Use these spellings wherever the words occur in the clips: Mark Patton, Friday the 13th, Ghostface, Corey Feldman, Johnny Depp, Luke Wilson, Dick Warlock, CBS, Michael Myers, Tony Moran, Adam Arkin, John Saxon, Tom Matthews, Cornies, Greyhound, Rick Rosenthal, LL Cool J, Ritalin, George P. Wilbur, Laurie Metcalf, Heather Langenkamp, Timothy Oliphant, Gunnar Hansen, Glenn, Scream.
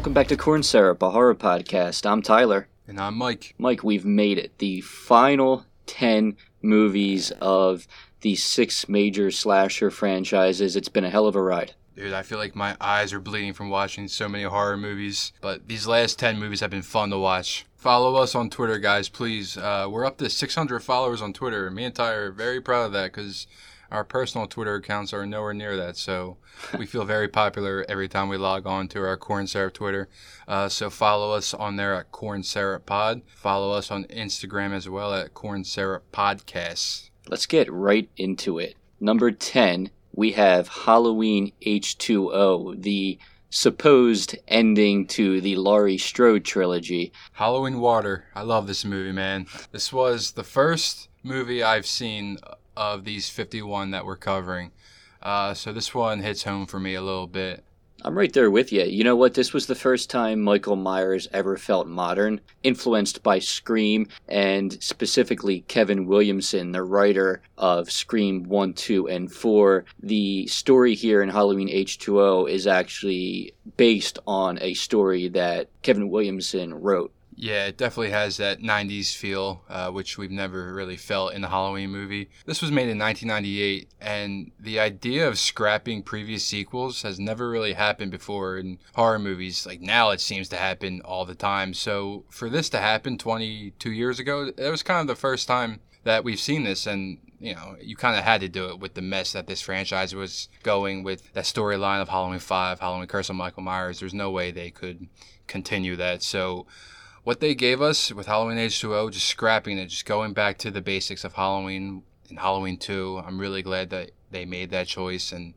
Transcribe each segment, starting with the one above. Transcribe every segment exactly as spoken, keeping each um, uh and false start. Welcome back to Corn Seraph, a horror podcast. I'm Tyler. And I'm Mike. Mike, we've made it. The final ten movies of the six major slasher franchises. It's been a hell of a ride. Dude, I feel like my eyes are bleeding from watching so many horror movies, but these last ten movies have been fun to watch. Follow us on Twitter, guys, please. Uh, we're up to six hundred followers on Twitter. Me and Ty are very proud of that because our personal Twitter accounts are nowhere near that, so we feel very popular every time we log on to our Corn Seraph Twitter. Uh, so follow us on there at Corn Seraph Pod. Follow us on Instagram as well at Corn Seraph Podcasts. Let's get right into it. Number ten, we have Halloween H two O, the supposed ending to the Laurie Strode trilogy. Halloween Water. I love this movie, man. This was the first movie I've seen of these fifty-one that we're covering. Uh, so this one hits home for me a little bit. I'm right there with you. You know what? This was the first time Michael Myers ever felt modern, influenced by Scream, and specifically Kevin Williamson, the writer of Scream one, two, and four. The story here in Halloween H two O is actually based on a story that Kevin Williamson wrote. Yeah, it definitely has that nineties feel, uh, which we've never really felt in the Halloween movie. This was made in nineteen ninety-eight, and the idea of scrapping previous sequels has never really happened before in horror movies. Like, now it seems to happen all the time. So for this to happen twenty-two years ago, it was kind of the first time that we've seen this, and you know, you kind of had to do it with the mess that this franchise was going with, that storyline of Halloween five, Halloween Curse on Michael Myers. There's no way they could continue that, so what they gave us with Halloween H two O, just scrapping it, just going back to the basics of Halloween and Halloween two, I'm really glad that they made that choice, and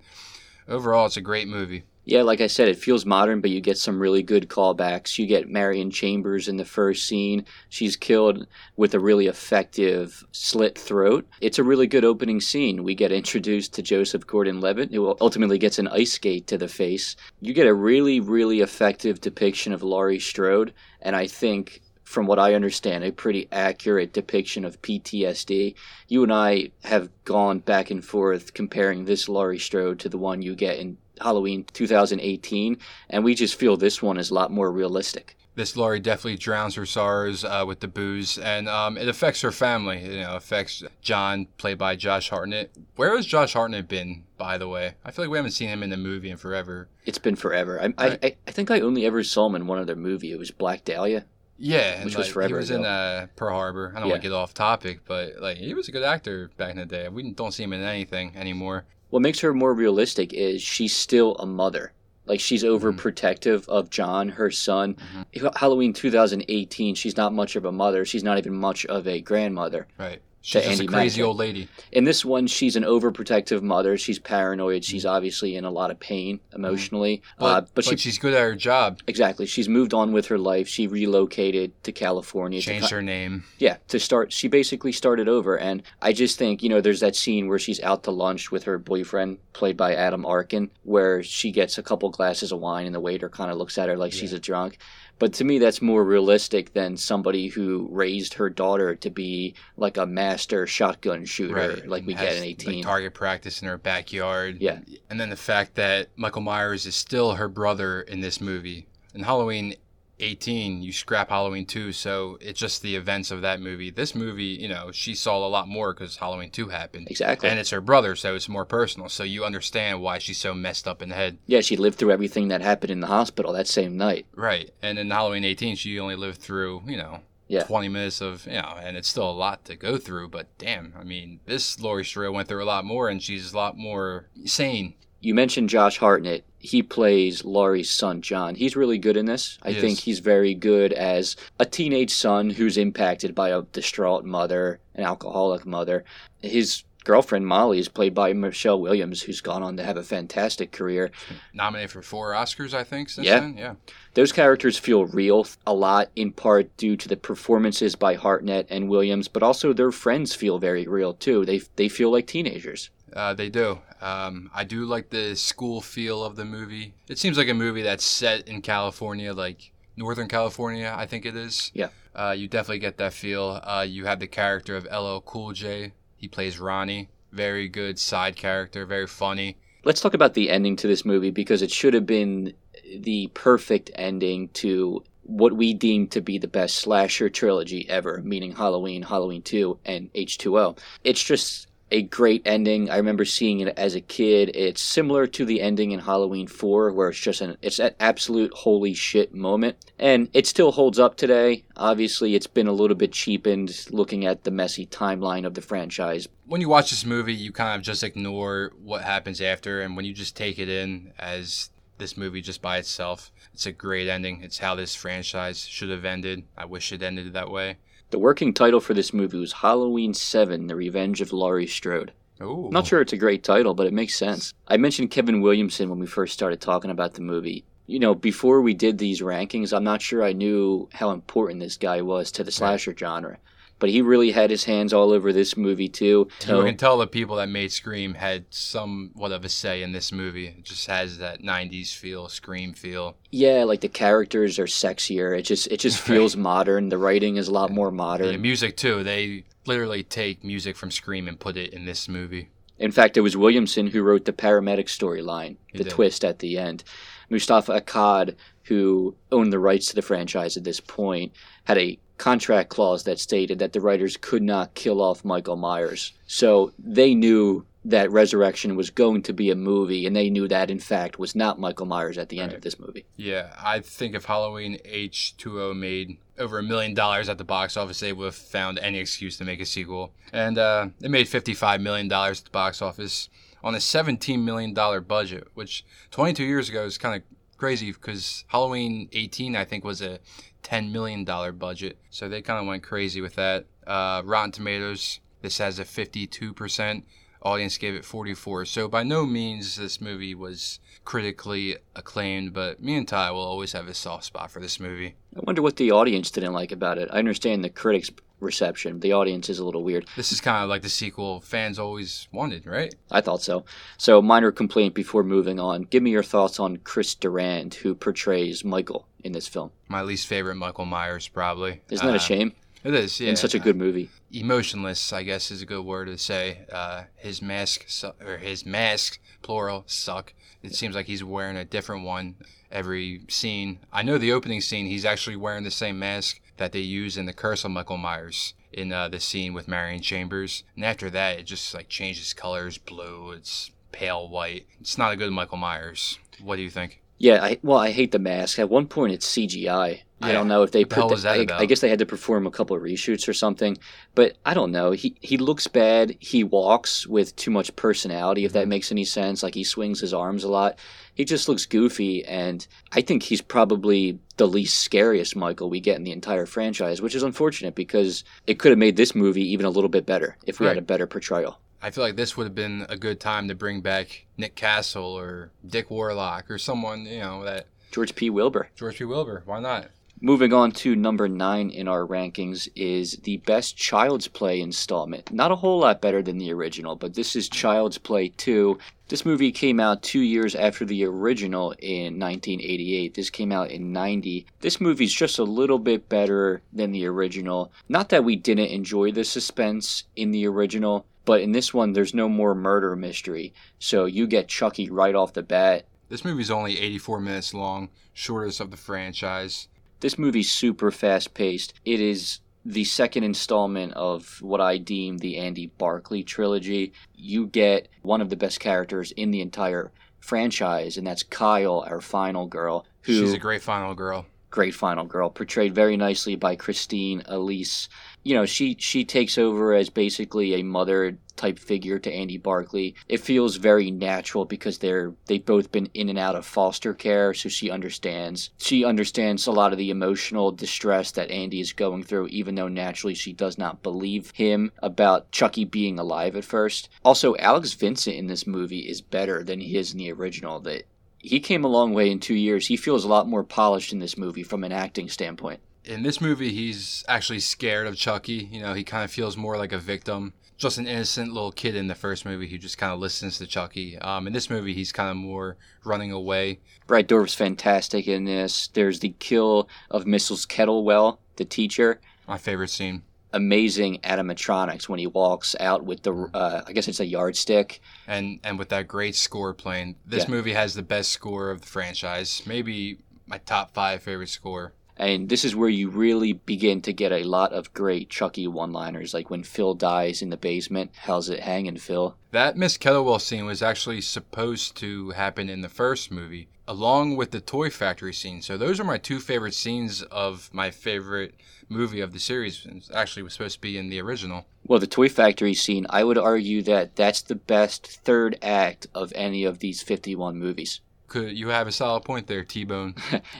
overall, it's a great movie. Yeah, like I said, it feels modern, but you get some really good callbacks. You get Marion Chambers in the first scene. She's killed with a really effective slit throat. It's a really good opening scene. We get introduced to Joseph Gordon-Levitt, who ultimately gets an ice skate to the face. You get a really, really effective depiction of Laurie Strode, and I think, from what I understand, a pretty accurate depiction of P T S D. You and I have gone back and forth comparing this Laurie Strode to the one you get in Halloween two thousand eighteen, and we just feel this one is a lot more realistic. This Laurie definitely drowns her sorrows uh, with the booze, and um, it affects her family. You know, affects John, played by Josh Hartnett. Where has Josh Hartnett been, by the way? I feel like we haven't seen him in a movie in forever. It's been forever. I, right. I, I think I only ever saw him in one other movie. It was Black Dahlia. Yeah, which and, like, was forever he was ago. in uh, Pearl Harbor. I don't yeah. want to get off topic, but like he was a good actor back in the day. We don't see him in anything anymore. What makes her more realistic is she's still a mother. Like, she's overprotective of John, her son. Mm-hmm. Halloween twenty eighteen, she's not much of a mother. She's not even much of a grandmother. Right. She's just a crazy Mackey. old lady. In this one, she's an overprotective mother. She's paranoid. She's obviously in a lot of pain emotionally. But, uh, but, but she, she's good at her job. Exactly. She's moved on with her life. She relocated to California. Changed to, her name. Yeah. To start, she basically started over. And I just think, you know, there's that scene where she's out to lunch with her boyfriend, played by Adam Arkin, where she gets a couple glasses of wine and the waiter kind of looks at her like yeah. she's a drunk. But to me, that's more realistic than somebody who raised her daughter to be like a master shotgun shooter, right, like we get in eighteen. Like, target practice in her backyard. Yeah. And then the fact that Michael Myers is still her brother in this movie. In Halloween eighteen, you scrap Halloween two, so it's just the events of that movie. This movie, you know, she saw a lot more because Halloween two happened. Exactly. And it's her brother, so it's more personal, so you understand why she's so messed up in the head. Yeah, she lived through everything that happened in the hospital that same night. Right, and in Halloween eighteen, she only lived through, you know, yeah. twenty minutes of, you know, and it's still a lot to go through, but damn, I mean, this Laurie Strode went through a lot more, and she's a lot more sane. You mentioned Josh Hartnett. He plays Laurie's son, John. He's really good in this. I yes. think he's very good as a teenage son who's impacted by a distraught mother, an alcoholic mother. His girlfriend, Molly, is played by Michelle Williams, who's gone on to have a fantastic career. Nominated for four Oscars, I think, since yeah. then. Yeah. Those characters feel real a lot, in part due to the performances by Hartnett and Williams, but also their friends feel very real, too. They, they feel like teenagers. Uh, they do. Um, I do like the school feel of the movie. It seems like a movie that's set in California, like Northern California, I think it is. Yeah. Uh, you definitely get that feel. Uh, you have the character of L L Cool J. He plays Ronnie. Very good side character, very funny. Let's talk about the ending to this movie because it should have been the perfect ending to what we deem to be the best slasher trilogy ever, meaning Halloween, Halloween two, and H two O. It's just a great ending. I remember seeing it as a kid. It's similar to the ending in Halloween four, where it's just an it's an absolute holy shit moment. And it still holds up today. Obviously, it's been a little bit cheapened looking at the messy timeline of the franchise. When you watch this movie, you kind of just ignore what happens after, and when you just take it in as this movie just by itself, it's a great ending. It's how this franchise should have ended. I wish it ended that way. The working title for this movie was Halloween seven, The Revenge of Laurie Strode. Ooh. I'm not sure it's a great title, but it makes sense. I mentioned Kevin Williamson when we first started talking about the movie. You know, before we did these rankings, I'm not sure I knew how important this guy was to the slasher genre. But he really had his hands all over this movie, too. So you can tell the people that made Scream had somewhat of a say in this movie. It just has that nineties feel, Scream feel. Yeah, like the characters are sexier. It just it just feels modern. The writing is a lot more modern. The music, too. They literally take music from Scream and put it in this movie. In fact, it was Williamson who wrote the paramedic storyline, the twist at the end. Mustafa Akkad, who owned the rights to the franchise at this point, had a contract clause that stated that the writers could not kill off Michael Myers. So they knew that Resurrection was going to be a movie, and they knew that, in fact, was not Michael Myers at the end right. of this movie. Yeah, I think if Halloween H two O made over a million dollars at the box office, they would have found any excuse to make a sequel. And uh, it made fifty-five million dollars at the box office on a seventeen million dollars budget, which twenty-two years ago is kind of crazy because Halloween eighteen, I think, was a ten million dollars budget. So they kind of went crazy with that. Uh, Rotten Tomatoes, this has a fifty-two percent. Audience gave it forty-four. So by no means this movie was critically acclaimed, but me and Ty will always have a soft spot for this movie. I wonder what the audience didn't like about it. I understand the critics' reception. The audience is a little weird. This is kind of like the sequel fans always wanted, right? I thought so. So minor complaint before moving on. Give me your thoughts on Chris Durand, who portrays Michael in this film. My least favorite Michael Myers, probably. Isn't that uh, a shame? It is, yeah. In such a good movie. Uh, emotionless, I guess, is a good word to say. Uh, his mask, su- or his masks, plural, suck. It yeah. seems like he's wearing a different one every scene. I know the opening scene, he's actually wearing the same mask that they use in The Curse of Michael Myers in uh, the scene with Marion Chambers. And after that, it just like changes colors, blue, it's pale white. It's not a good Michael Myers. What do you think? Yeah, I, well, I hate the mask. At one point, it's C G I. I don't know if they put the, that I, I guess they had to perform a couple of reshoots or something, but I don't know. He he looks bad. He walks with too much personality, if mm-hmm. that makes any sense. Like he swings his arms a lot. He just looks goofy, and I think he's probably the least scariest Michael we get in the entire franchise, which is unfortunate because it could have made this movie even a little bit better if we right. had a better portrayal. I feel like this would have been a good time to bring back Nick Castle or Dick Warlock or someone, you know, that... George P. Wilbur. George P. Wilbur. Why not? Moving on to number nine in our rankings is the best Child's Play installment. Not a whole lot better than the original, but this is Child's Play two. This movie came out two years after the original in nineteen eighty-eight. This came out in ninety. This movie's just a little bit better than the original. Not that we didn't enjoy the suspense in the original, but in this one, there's no more murder mystery. So you get Chucky right off the bat. This movie's only eighty-four minutes long, shortest of the franchise. This movie's super fast-paced. It is the second installment of what I deem the Andy Barclay trilogy. You get one of the best characters in the entire franchise, and that's Kyle, our final girl. Who, She's a great final girl. Great final girl. Portrayed very nicely by Christine Elise. You know, she, she takes over as basically a mother-type figure to Andy Barclay. It feels very natural because they're, they've both been in and out of foster care, so she understands. She understands a lot of the emotional distress that Andy is going through, even though naturally she does not believe him about Chucky being alive at first. Also, Alex Vincent in this movie is better than he is in the original. That he came a long way in two years. He feels a lot more polished in this movie from an acting standpoint. In this movie, he's actually scared of Chucky. You know, he kind of feels more like a victim. Just an innocent little kid in the first movie who just kind of listens to Chucky. Um, in this movie, he's kind of more running away. Brad Dourif's fantastic in this. There's the kill of Missus Kettlewell, the teacher. My favorite scene. amazing animatronics when he walks out with the, uh, I guess it's a yardstick. And and with that great score playing. This yeah. movie has the best score of the franchise. Maybe my top five favorite score. And this is where you really begin to get a lot of great Chucky one-liners, like when Phil dies in the basement, how's it hanging, Phil? That Miss Kettlewell scene was actually supposed to happen in the first movie, along with the Toy Factory scene. So those are my two favorite scenes of my favorite movie of the series. It actually was supposed to be in the original. Well, the Toy Factory scene, I would argue that that's the best third act of any of these fifty-one movies. Could you have a solid point there, T-Bone?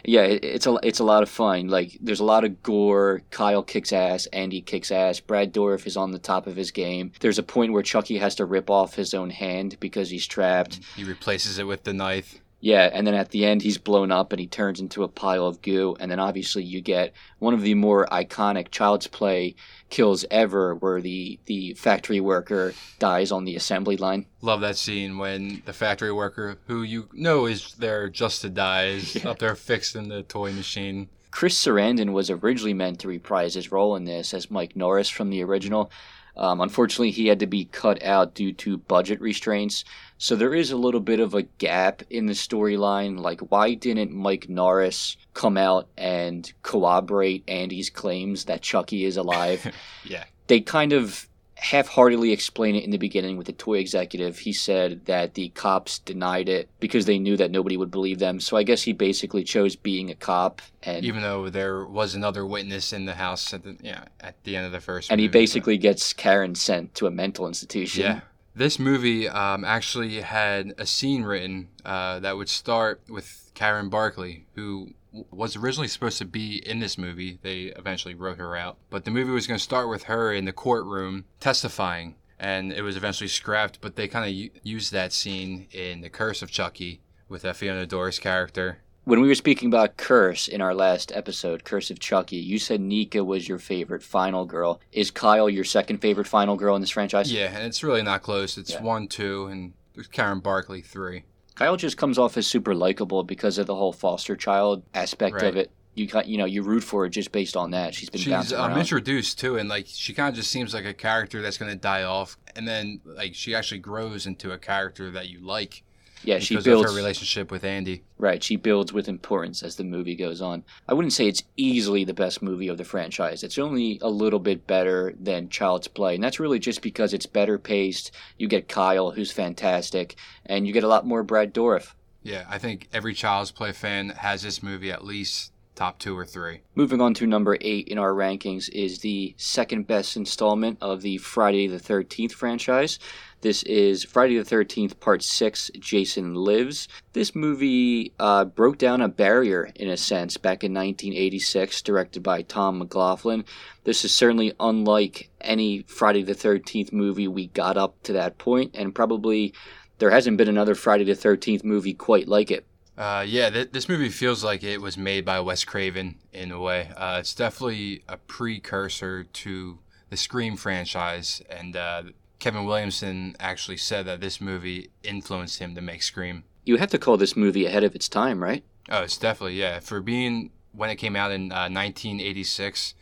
yeah, it, it's a it's a lot of fun. Like, there's a lot of gore. Kyle kicks ass. Andy kicks ass. Brad Dourif is on the top of his game. There's a point where Chucky has to rip off his own hand because he's trapped. He replaces it with the knife. Yeah, and then at the end, he's blown up and he turns into a pile of goo. And then obviously you get one of the more iconic Child's Play kills ever, where the, the factory worker dies on the assembly line. Love that scene when the factory worker, who you know is there just to die, is yeah. up there fixing the toy machine. Chris Sarandon was originally meant to reprise his role in this as Mike Norris from the original. Um, unfortunately, he had to be cut out due to budget restraints. So there is a little bit of a gap in the storyline. Like, why didn't Mike Norris come out and corroborate Andy's claims that Chucky is alive? yeah. They kind of half-heartedly explain it in the beginning with the toy executive. He said that the cops denied it because they knew that nobody would believe them. So I guess he basically chose being a cop. And even though there was another witness in the house at the, yeah, at the end of the first and movie. And he basically but... gets Karen sent to a mental institution. Yeah. This movie um, actually had a scene written uh, that would start with Karen Barkley, who was originally supposed to be in this movie. They eventually wrote her out. But the movie was going to start with her in the courtroom testifying, and it was eventually scrapped. But they kind of u- used that scene in The Curse of Chucky with uh, Fiona Doris' character. When we were speaking about Curse in our last episode, Curse of Chucky, you said Nika was your favorite final girl. Is Kyle your second favorite final girl in this franchise? Yeah, and it's really not close. It's yeah. one, two, and Karen Barkley, three. Kyle just comes off as super likable because of the whole foster child aspect right. of it. You you know, you root for her just based on that. She's been She's, bouncing around. I'm um, introduced, too, and, like, she kind of just seems like a character that's going to die off. And then, like, she actually grows into a character that you like. Yeah, she builds... Because of her relationship with Andy. Right, she builds with importance as the movie goes on. I wouldn't say it's easily the best movie of the franchise. It's only a little bit better than Child's Play, and that's really just because it's better paced. You get Kyle, who's fantastic, and you get a lot more Brad Dourif. Yeah, I think every Child's Play fan has this movie at least top two or three. Moving on to number eight in our rankings is the second best installment of the Friday the thirteenth franchise. This is Friday the thirteenth, Part six, Jason Lives. This movie uh, broke down a barrier, in a sense, back in nineteen eighty-six, directed by Tom McLoughlin. This is certainly unlike any Friday the thirteenth movie we got up to that point, and probably there hasn't been another Friday the thirteenth movie quite like it. Uh, yeah, th- this movie feels like it was made by Wes Craven, in a way. Uh, it's definitely a precursor to the Scream franchise, and... Uh, Kevin Williamson actually said that this movie influenced him to make Scream. You have to call this movie ahead of its time, right? Oh, it's definitely, yeah. For being when it came out in uh, nineteen eighty-six,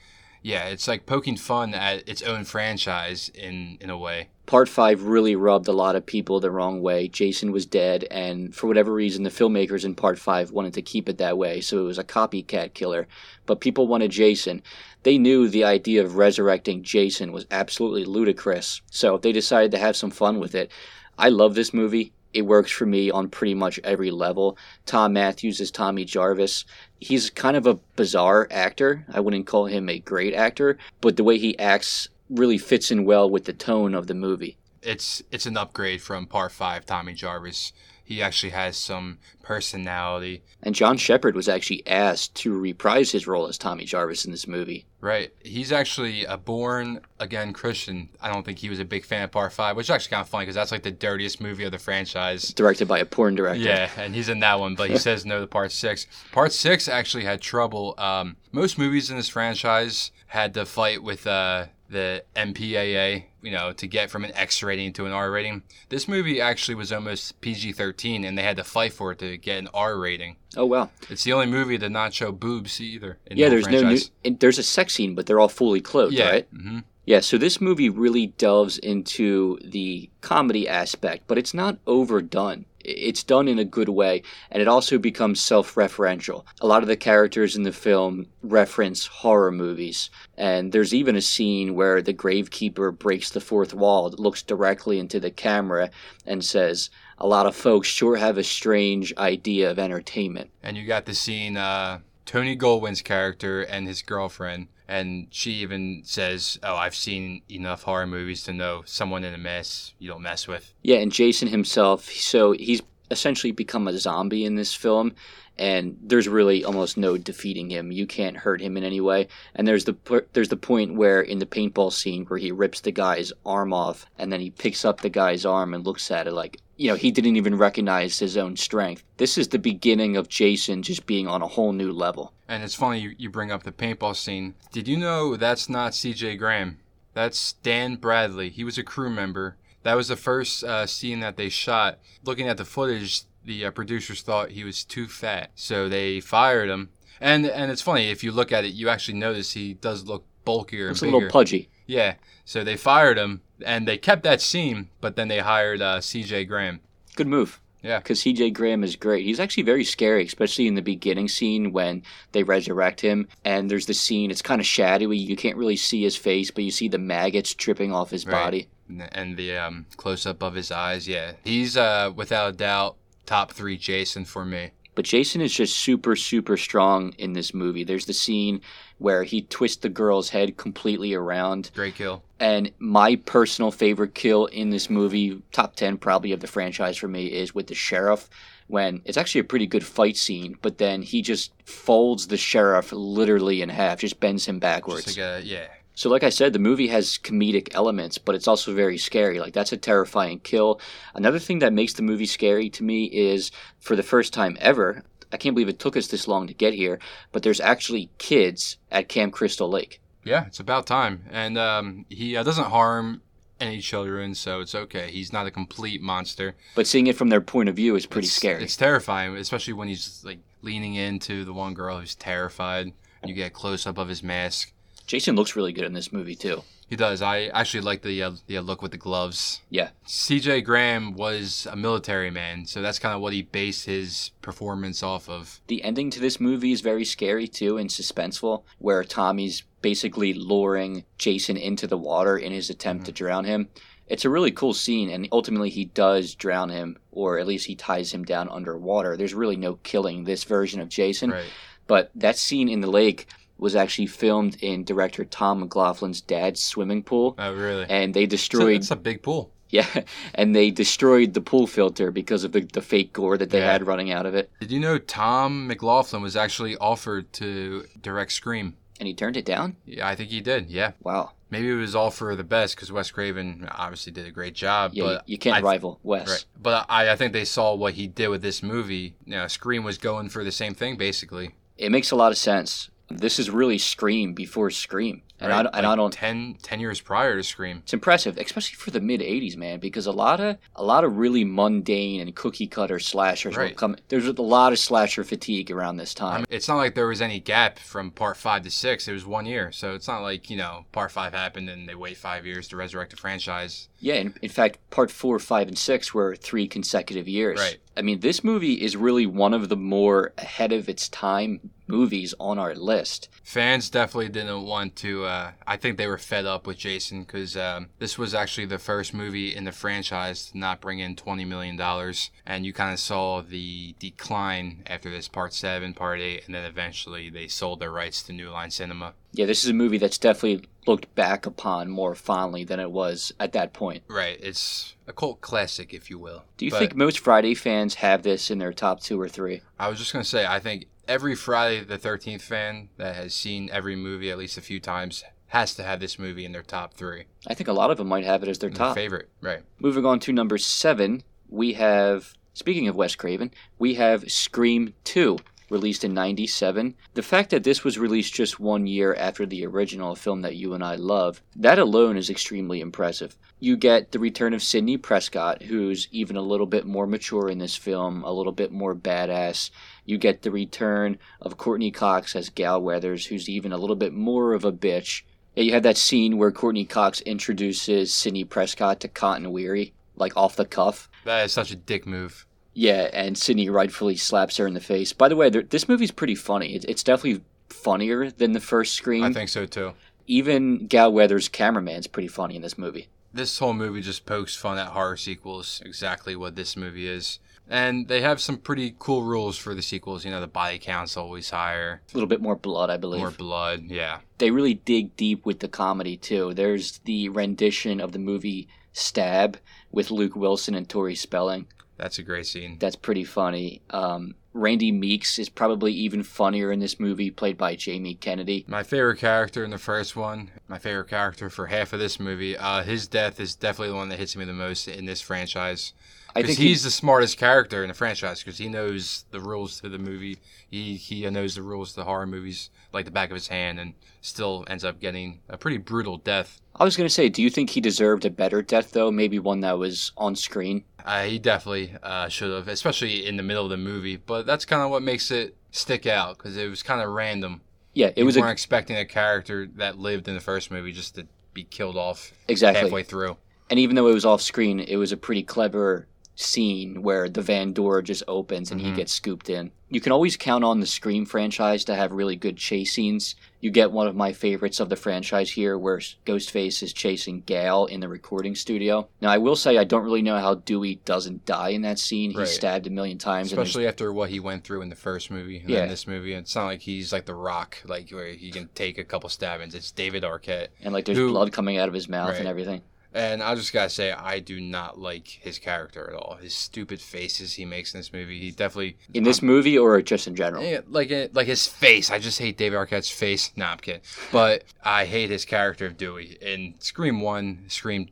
yeah, it's like poking fun at its own franchise in, in a way. Part five really rubbed a lot of people the wrong way. Jason was dead, and for whatever reason, the filmmakers in Part five wanted to keep it that way, so it was a copycat killer. But people wanted Jason. They knew the idea of resurrecting Jason was absolutely ludicrous, so they decided to have some fun with it. I love this movie. It works for me on pretty much every level. Tom Matthews is Tommy Jarvis. He's kind of a bizarre actor. I wouldn't call him a great actor, but the way he acts really fits in well with the tone of the movie. It's it's an upgrade from Part five Tommy Jarvis. He actually has some personality. And John Shepard was actually asked to reprise his role as Tommy Jarvis in this movie. Right. He's actually a born-again Christian. I don't think he was a big fan of Part five, which is actually kind of funny because that's like the dirtiest movie of the franchise. Directed by a porn director. Yeah, and he's in that one, but he says no to Part six. Part six actually had trouble. Um, most movies in this franchise had to fight with... Uh, the M P A A, you know, to get from an X rating to an R rating. This movie actually was almost P G thirteen, and they had to fight for it to get an R rating. Oh, wow. It's the only movie to not show boobs either. In yeah, the there's franchise. no new, there's a sex scene, but they're all fully clothed, yeah. right? Mm-hmm. Yeah, so this movie really delves into the comedy aspect, but it's not overdone. It's done in a good way, and it also becomes self-referential. A lot of the characters in the film reference horror movies, and there's even a scene where the gravekeeper breaks the fourth wall, looks directly into the camera, and says, "A lot of folks sure have a strange idea of entertainment." And you got the scene, uh, Tony Goldwyn's character and his girlfriend, and she even says, "Oh, I've seen enough horror movies to know someone in a mess you don't mess with." Yeah, and Jason himself, so he's essentially become a zombie in this film, and there's really almost no defeating him. You can't hurt him in any way. And there's the there's the point where in the paintball scene where he rips the guy's arm off, and then he picks up the guy's arm and looks at it like, you know, he didn't even recognize his own strength. This is the beginning of Jason just being on a whole new level. And it's funny you, you bring up the paintball scene. Did you know that's not C J Graham? That's Dan Bradley. He was a crew member. That was the first uh, scene that they shot. Looking at the footage, the uh, producers thought he was too fat, so they fired him. And and it's funny, if you look at it, you actually notice he does look bulkier and bigger. It's a little pudgy. Yeah, so they fired him, and they kept that scene, but then they hired uh, C J Graham. Good move. Yeah. Because C J Graham is great. He's actually very scary, especially in the beginning scene when they resurrect him. And there's the scene, it's kind of shadowy. You can't really see his face, but you see the maggots dripping off his right. body. And the um, close-up of his eyes, yeah. He's, uh, without a doubt, top three Jason for me. But Jason is just super, super strong in this movie. There's the scene where he twists the girl's head completely around. Great kill. And my personal favorite kill in this movie, top ten probably of the franchise for me, is with the sheriff. When it's actually a pretty good fight scene, but then he just folds the sheriff literally in half, just bends him backwards. Just like a, yeah. So like I said, the movie has comedic elements, but it's also very scary. Like, that's a terrifying kill. Another thing that makes the movie scary to me is, for the first time ever, I can't believe it took us this long to get here, but there's actually kids at Camp Crystal Lake. Yeah, it's about time. And um, he uh, doesn't harm any children, so it's okay. He's not a complete monster. But seeing it from their point of view is pretty it's, scary. It's terrifying, especially when he's like leaning into the one girl who's terrified. You get a close-up of his mask. Jason looks really good in this movie, too. He does. I actually like the uh, the look with the gloves. Yeah. C J Graham was a military man, so that's kind of what he based his performance off of. The ending to this movie is very scary, too, and suspenseful, where Tommy's basically luring Jason into the water in his attempt mm-hmm. to drown him. It's a really cool scene, and ultimately he does drown him, or at least he ties him down underwater. There's really no killing this version of Jason. Right. But that scene in the lake was actually filmed in director Tom McLaughlin's dad's swimming pool. Oh, really? And they destroyed... It's a, it's a big pool. Yeah, and they destroyed the pool filter because of the, the fake gore that they yeah. had running out of it. Did you know Tom McLoughlin was actually offered to direct Scream? And he turned it down? Yeah, I think he did, yeah. Wow. Maybe it was all for the best, because Wes Craven obviously did a great job. Yeah, but you can't th- rival Wes. Right. But I, I think they saw what he did with this movie. You know, Scream was going for the same thing, basically. It makes a lot of sense. This is really Scream before Scream. And, right. I, and like I don't ten, ten years prior to Scream. It's impressive, especially for the mid-eighties, man, because a lot of a lot of really mundane and cookie-cutter slashers right. will come. There's a lot of slasher fatigue around this time. I mean, it's not like there was any gap from part five to six. It was one year. So it's not like, you know, part five happened and they wait five years to resurrect the franchise. Yeah, in, in fact, part four, five, and six were three consecutive years. Right. I mean, this movie is really one of the more ahead-of-its-time movies on our list. Fans definitely didn't want to... Uh, I think they were fed up with Jason because um, this was actually the first movie in the franchise to not bring in twenty million dollars. And you kind of saw the decline after this, part seven, part eight, and then eventually they sold their rights to New Line Cinema. Yeah, this is a movie that's definitely looked back upon more fondly than it was at that point. Right. It's a cult classic, if you will. Do you but think most Friday fans have this in their top two or three? I was just going to say, I think every Friday the thirteenth fan that has seen every movie at least a few times has to have this movie in their top three. I think a lot of them might have it as their, their top. favorite, right. Moving on to number seven, we have, speaking of Wes Craven, we have Scream two. released in ninety-seven. The fact that this was released just one year after the original, film that you and I love, that alone is extremely impressive. You get the return of Sidney Prescott, who's even a little bit more mature in this film, a little bit more badass. You get the return of Courtney Cox as Gal Weathers, who's even a little bit more of a bitch. Yeah, you have that scene where Courtney Cox introduces Sidney Prescott to Cotton Weary, like off the cuff. That is such a dick move. Yeah, and Sidney rightfully slaps her in the face. By the way, this movie's pretty funny. It, it's definitely funnier than the first Scream. I think so, too. Even Gal Weathers' cameraman's pretty funny in this movie. This whole movie just pokes fun at horror sequels, exactly what this movie is. And they have some pretty cool rules for the sequels. You know, the body count's always higher. A little bit more blood, I believe. More blood, yeah. They really dig deep with the comedy, too. There's the rendition of the movie Stab with Luke Wilson and Tori Spelling. That's a great scene. That's pretty funny. Um, Randy Meeks is probably even funnier in this movie, played by Jamie Kennedy. My favorite character in the first one, my favorite character for half of this movie, uh, his death is definitely the one that hits me the most in this franchise. I think he's he, the smartest character in the franchise because he knows the rules to the movie. He he knows the rules to horror movies like the back of his hand and still ends up getting a pretty brutal death. I was going to say, do you think he deserved a better death, though? Maybe one that was on screen? Uh, he definitely uh, should have, especially in the middle of the movie. But that's kind of what makes it stick out because it was kind of random. Yeah, it was. We weren't a, expecting a character that lived in the first movie just to be killed off exactly halfway through. And even though it was off screen, it was a pretty clever scene where the van door just opens and mm-hmm. he gets scooped in. You can always count on the Scream franchise to have really good chase scenes. You get one of my favorites of the franchise here where Ghostface is chasing Gale in the recording studio. Now, I will say I don't really know how Dewey doesn't die in that scene. He's right. stabbed a million times. Especially after what he went through in the first movie and yeah. then this movie. It's not like he's like The Rock, like where he can take a couple stabbings. It's David Arquette. And like there's who, blood coming out of his mouth right. and everything. And I just gotta say, I do not like his character at all. His stupid faces he makes in this movie, he definitely... In this um, movie or just in general? Yeah, like like his face. I just hate David Arquette's face. Nah, I'm kidding. But I hate his character of Dewey. In Scream one, Scream,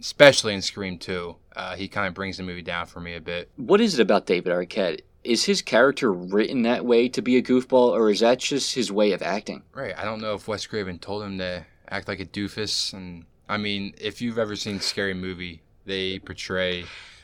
especially in Scream two, uh, he kind of brings the movie down for me a bit. What is it about David Arquette? Is his character written that way to be a goofball, or is that just his way of acting? Right. I don't know if Wes Craven told him to act like a doofus and... I mean, if you've ever seen Scary Movie, they portray...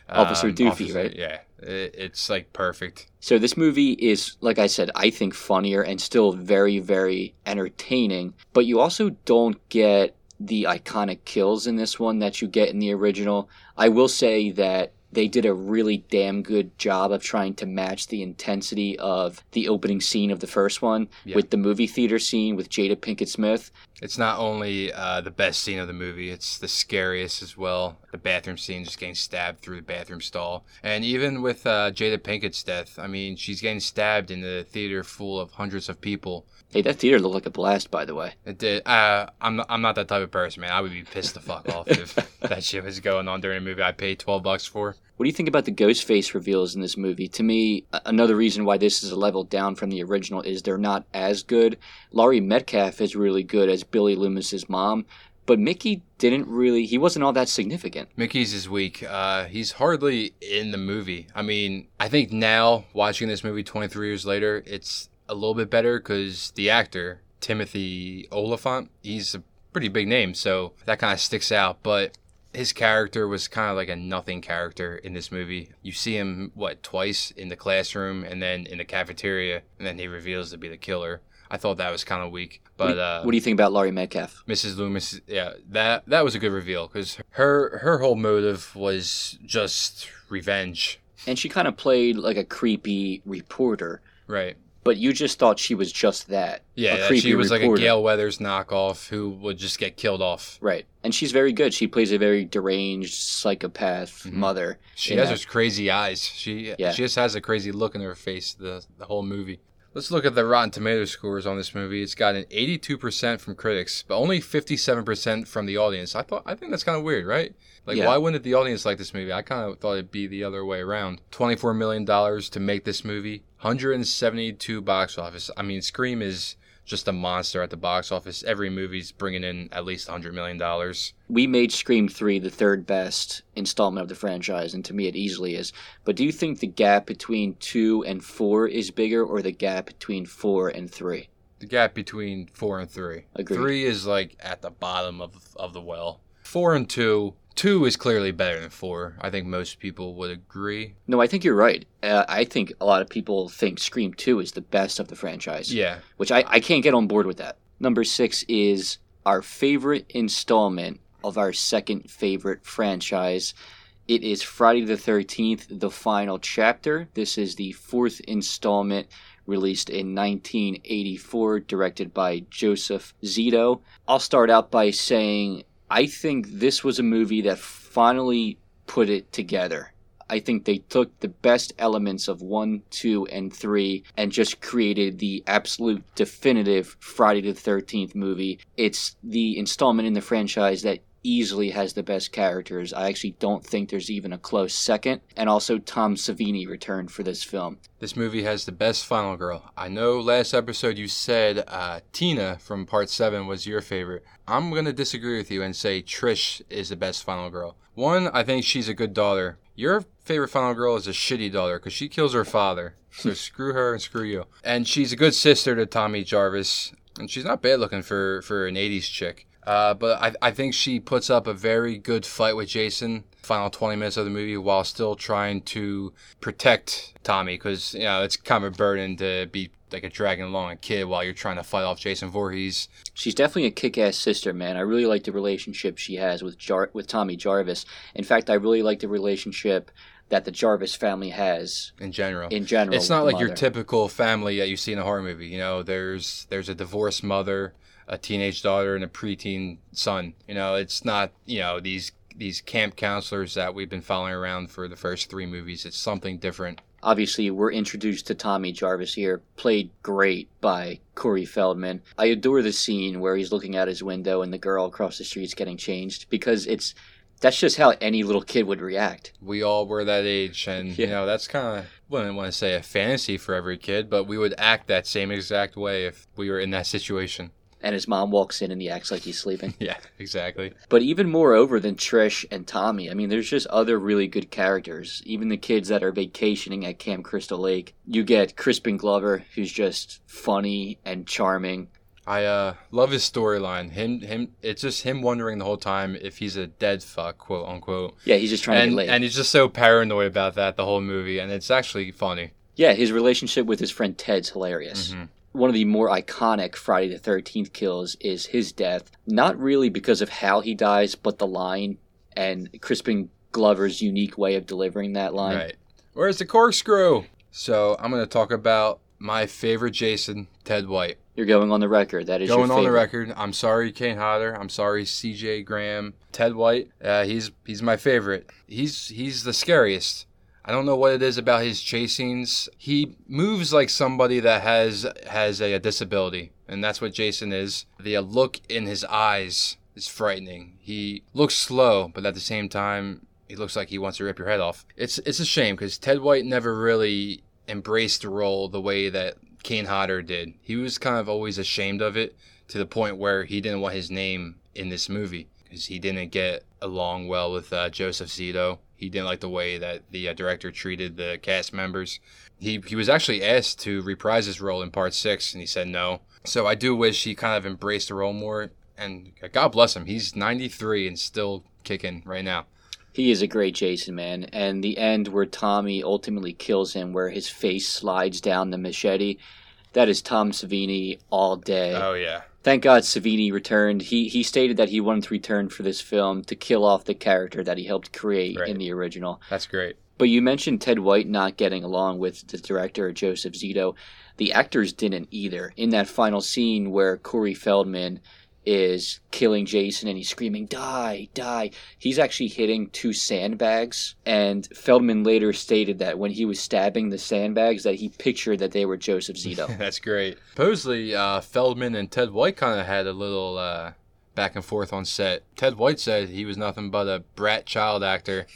Um, Officer Doofy, Officer, right? Yeah. It, it's, like, perfect. So this movie is, like I said, I think funnier and still very, very entertaining. But you also don't get the iconic kills in this one that you get in the original. I will say that they did a really damn good job of trying to match the intensity of the opening scene of the first one yeah. with the movie theater scene with Jada Pinkett Smith. It's not only uh, the best scene of the movie, it's the scariest as well. The bathroom scene, just getting stabbed through the bathroom stall. And even with uh, Jada Pinkett's death, I mean, she's getting stabbed in the theater full of hundreds of people. Hey, that theater looked like a blast, by the way. It did. Uh, I'm not, I'm not that type of person, man. I would be pissed the fuck off if that shit was going on during a movie I paid twelve bucks for. What do you think about the Ghostface reveals in this movie? To me, another reason why this is a level down from the original is they're not as good. Laurie Metcalf is really good as Billy Loomis's mom, but Mickey didn't really... He wasn't all that significant. Mickey's is weak. Uh, he's hardly in the movie. I mean, I think now, watching this movie twenty-three years later, it's a little bit better because the actor, Timothy Oliphant, he's a pretty big name, so that kind of sticks out, but... His character was kind of like a nothing character in this movie. You see him, what, twice in the classroom and then in the cafeteria, and then he reveals to be the killer. I thought that was kind of weak. But uh, what do you think about Laurie Metcalf? Missus Loomis, yeah, that that was a good reveal because her, her whole motive was just revenge. And she kind of played like a creepy reporter. Right. But you just thought she was just that. Yeah, she was reporter. Like a Gale Weathers knockoff who would just get killed off. Right. And she's very good. She plays a very deranged psychopath mm-hmm. mother. She has those crazy eyes. She yeah. she just has a crazy look in her face the, the whole movie. Let's look at the Rotten Tomatoes scores on this movie. It's got an eighty-two percent from critics, but only fifty-seven percent from the audience. I thought I think that's kind of weird, right? Like, yeah. why wouldn't the audience like this movie? I kind of thought it'd be the other way around. twenty-four million dollars to make this movie. one hundred seventy-two box office. I mean, Scream is just a monster at the box office. Every movie's bringing in at least one hundred million dollars. We made Scream three the third best installment of the franchise, and to me it easily is. But do you think the gap between two and four is bigger, or the gap between four and three? The gap between four and three. Agreed. three is like at the bottom of, of the well. four and two... Two is clearly better than four. I think most people would agree. No, I think you're right. Uh, I think a lot of people think Scream two is the best of the franchise. Yeah. Which I, I can't get on board with that. Number six is our favorite installment of our second favorite franchise. It is Friday the thirteenth, The Final Chapter. This is the fourth installment, released in nineteen eighty-four, directed by Joseph Zito. I'll start out by saying, I think this was a movie that finally put it together. I think they took the best elements of one, two, and three and just created the absolute definitive Friday the thirteenth movie. It's the installment in the franchise that easily has the best characters. I actually don't think there's even a close second. And also Tom Savini returned for this film. This movie has the best final girl. I know last episode you said uh, Tina from part seven was your favorite. I'm going to disagree with you and say Trish is the best final girl. One, I think she's a good daughter. Your favorite final girl is a shitty daughter because she kills her father. So screw her and screw you. And she's a good sister to Tommy Jarvis. And she's not bad looking for, for an eighties chick. Uh, but I, I think she puts up a very good fight with Jason final twenty minutes of the movie while still trying to protect Tommy, because, you know, it's kind of a burden to be like a dragging along a kid while you're trying to fight off Jason Voorhees. She's definitely a kick-ass sister, man. I really like the relationship she has with Jar- with Tommy Jarvis. In fact, I really like the relationship that the Jarvis family has in general. In general, it's not like your typical family that you see in a horror movie. You know, there's there's a divorced mother, a teenage daughter, and a preteen son. You know, it's not, you know, these these camp counselors that we've been following around for the first three movies. It's something different. Obviously, we're introduced to Tommy Jarvis here, played great by Corey Feldman. I adore the scene where he's looking out his window and the girl across the street's getting changed, because it's that's just how any little kid would react. We all were that age, and, yeah. you know, that's kind of, wouldn't want to say a fantasy for every kid, but we would act that same exact way if we were in that situation. And his mom walks in and he acts like he's sleeping. Yeah, exactly. But even moreover than Trish and Tommy, I mean, there's just other really good characters. Even the kids that are vacationing at Camp Crystal Lake. You get Crispin Glover, who's just funny and charming. I uh, love his storyline. Him, him. It's just him wondering the whole time if he's a dead fuck, quote unquote. Yeah, he's just trying and, to get laid. And he's just so paranoid about that the whole movie, and it's actually funny. Yeah, his relationship with his friend Ted's hilarious. Mm-hmm. One of the more iconic Friday the thirteenth kills is his death, not really because of how he dies, but the line and Crispin Glover's unique way of delivering that line. Right. Where's the corkscrew? So I'm going to talk about my favorite Jason, Ted White. You're going on the record. That is going your favorite. Going on the record. I'm sorry, Kane Hodder. I'm sorry, C J Graham. Ted White, uh, he's he's my favorite. He's he's the scariest. I don't know what it is about his chase scenes. He moves like somebody that has has a, a disability, and that's what Jason is. The look in his eyes is frightening. He looks slow, but at the same time, he looks like he wants to rip your head off. It's it's a shame because Ted White never really embraced the role the way that Kane Hodder did. He was kind of always ashamed of it to the point where he didn't want his name in this movie because he didn't get along well with uh, Joseph Zito. He didn't like the way that the uh, director treated the cast members. He he was actually asked to reprise his role in part six, and he said no. So I do wish he kind of embraced the role more, and God bless him. He's ninety-three and still kicking right now. He is a great Jason, man. And the end where Tommy ultimately kills him, where his face slides down the machete, that is Tom Savini all day. Oh, yeah. Thank God Savini returned. He he stated that he wanted to return for this film to kill off the character that he helped create right. in the original. That's great. But you mentioned Ted White not getting along with the director, Joseph Zito. The actors didn't either. In that final scene where Corey Feldman is killing Jason and he's screaming, die, die, he's actually hitting two sandbags. And Feldman later stated that when he was stabbing the sandbags that he pictured that they were Joseph Zito. That's great. Supposedly, uh, Feldman and Ted White kind of had a little uh, back and forth on set. Ted White said he was nothing but a brat child actor.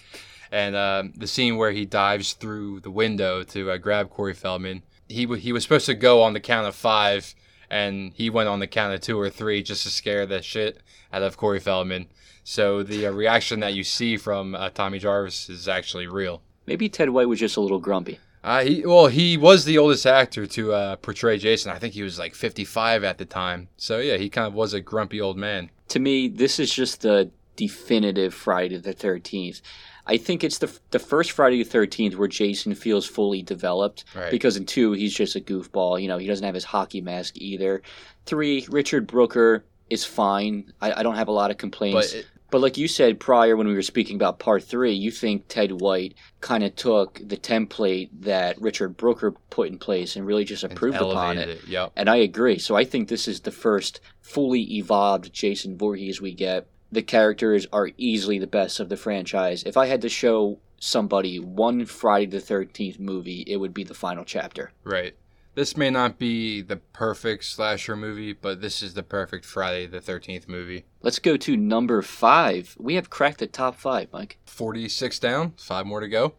And uh, the scene where he dives through the window to uh, grab Corey Feldman, he, w- he was supposed to go on the count of five and he went on the count of two or three just to scare the shit out of Corey Feldman. So the uh, reaction that you see from uh, Tommy Jarvis is actually real. Maybe Ted White was just a little grumpy. Uh, he, well, he was the oldest actor to uh, portray Jason. I think he was like fifty-five at the time. So, yeah, he kind of was a grumpy old man. To me, this is just the definitive Friday the thirteenth. I think it's the the first Friday the thirteenth where Jason feels fully developed. Right. Because in two, he's just a goofball. You know, he doesn't have his hockey mask either. Three, Richard Brooker is fine. I, I don't have a lot of complaints. But it- But like you said prior when we were speaking about part three, you think Ted White kind of took the template that Richard Brooker put in place and really just improved upon it. it. Yep. And I agree. So I think this is the first fully evolved Jason Voorhees we get. The characters are easily the best of the franchise. If I had to show somebody one Friday the thirteenth movie, it would be the final chapter. Right. This may not be the perfect slasher movie, but this is the perfect Friday the thirteenth movie. Let's go to number five. We have cracked the top five, Mike. forty-six down, five more to go.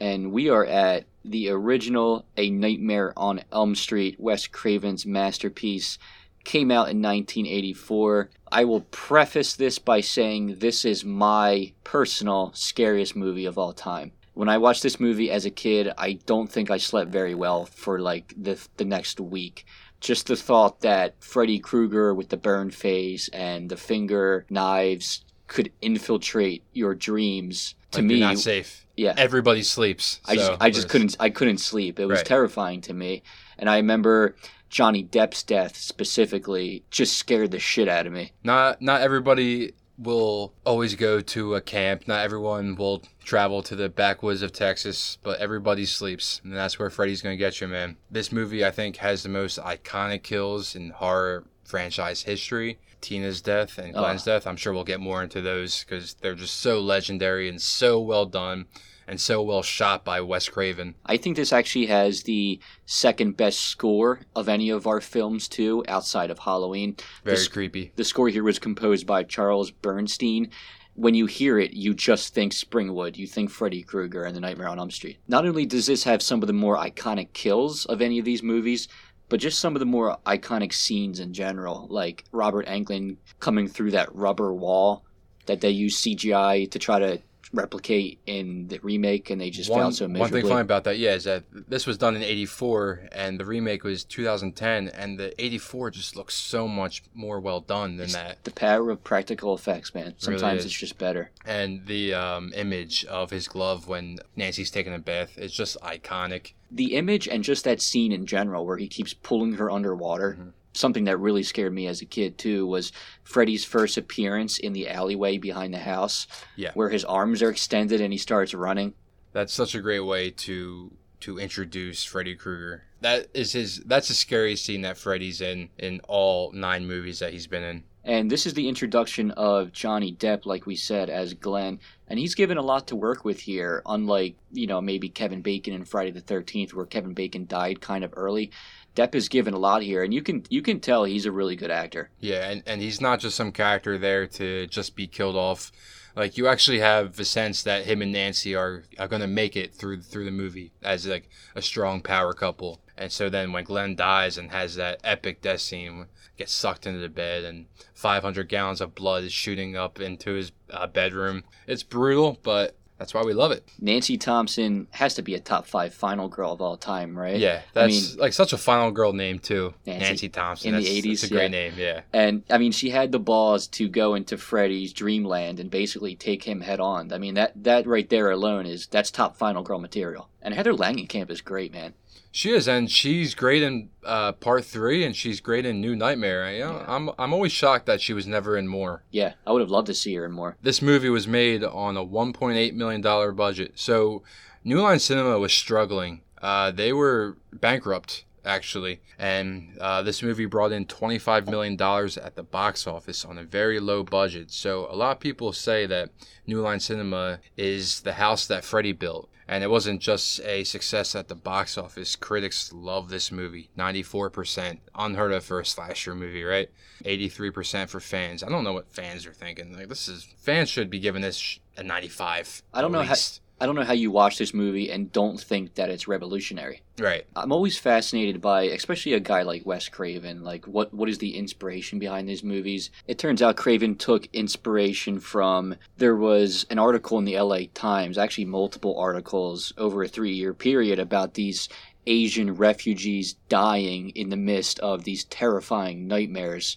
And we are at the original A Nightmare on Elm Street, Wes Craven's masterpiece. Came out in nineteen eighty-four. I will preface this by saying this is my personal scariest movie of all time. When I watched this movie as a kid, I don't think I slept very well for, like, the the next week. Just the thought that Freddy Krueger with the burn face and the finger knives could infiltrate your dreams. Like, to me, you're not safe. Yeah. Everybody sleeps. I so, just, I just couldn't I couldn't sleep. It was right. terrifying to me. And I remember Johnny Depp's death specifically just scared the shit out of me. Not not everybody will always go to a camp. Not everyone will travel to the backwoods of Texas, but everybody sleeps, and that's where Freddy's going to get you, man. This movie, I think, has the most iconic kills in horror franchise history. Tina's death and Glenn's oh. death. I'm sure we'll get more into those because they're just so legendary and so well done and so well shot by Wes Craven. I think this actually has the second best score of any of our films, too, outside of Halloween. Very the, creepy. The score here was composed by Charles Bernstein. When you hear it, you just think Springwood. You think Freddy Krueger and The Nightmare on Elm Street. Not only does this have some of the more iconic kills of any of these movies, but just some of the more iconic scenes in general, like Robert Englund coming through that rubber wall that they use C G I to try to replicate in the remake, and they just one, found so miserably. One thing funny about that, yeah, is that this was done in eighty-four, and the remake was two thousand ten, and the eighty-four just looks so much more well done than it's that. The power of practical effects, man. Sometimes really it's just better. And the um, image of his glove when Nancy's taking a bath is just iconic. The image and just that scene in general where he keeps pulling her underwater. Mm-hmm. Something that really scared me as a kid, too, was Freddy's first appearance in the alleyway behind the house, yeah. where his arms are extended and he starts running. That's such a great way to to introduce Freddy Krueger. That is his. That's the scariest scene that Freddy's in in all nine movies that he's been in. And this is the introduction of Johnny Depp, like we said, as Glenn. And he's given a lot to work with here, unlike, you know, maybe Kevin Bacon in Friday the thirteenth, where Kevin Bacon died kind of early. Depp is given a lot here, and you can you can tell he's a really good actor. Yeah, and, and he's not just some character there to just be killed off. Like, you actually have the sense that him and Nancy are, are going to make it through through the movie as, like, a strong power couple. And so then when Glenn dies and has that epic death scene, gets sucked into the bed, and five hundred gallons of blood is shooting up into his uh, bedroom. It's brutal, but that's why we love it. Nancy Thompson has to be a top five final girl of all time, right? Yeah, that's I mean, like such a final girl name too. Nancy, Nancy Thompson in that's, the eighties. That's a great yeah. name, yeah. And I mean, she had the balls to go into Freddy's dreamland and basically take him head on. I mean, that that right there alone is that's top final girl material. And Heather Langenkamp is great, man. She is, and she's great in uh, part three, and she's great in New Nightmare. You know, yeah. I'm I'm always shocked that she was never in more. Yeah, I would have loved to see her in more. This movie was made on a one point eight million dollars budget, so New Line Cinema was struggling. Uh, they were bankrupt, actually, and uh, this movie brought in twenty-five million dollars at the box office on a very low budget. So a lot of people say that New Line Cinema is the house that Freddy built. And it wasn't just a success at the box office. Critics love this movie. ninety-four percent. Unheard of for a slasher movie, right? eighty-three percent for fans. I don't know what fans are thinking. Like, this is... Fans should be giving this a ninety-five. I don't know how, I don't know how you watch this movie and don't think that it's revolutionary. Right. I'm always fascinated by, especially a guy like Wes Craven, like what, what is the inspiration behind these movies? It turns out Craven took inspiration from, there was an article in the L A Times, actually multiple articles over a three-year period about these Asian refugees dying in the midst of these terrifying nightmares.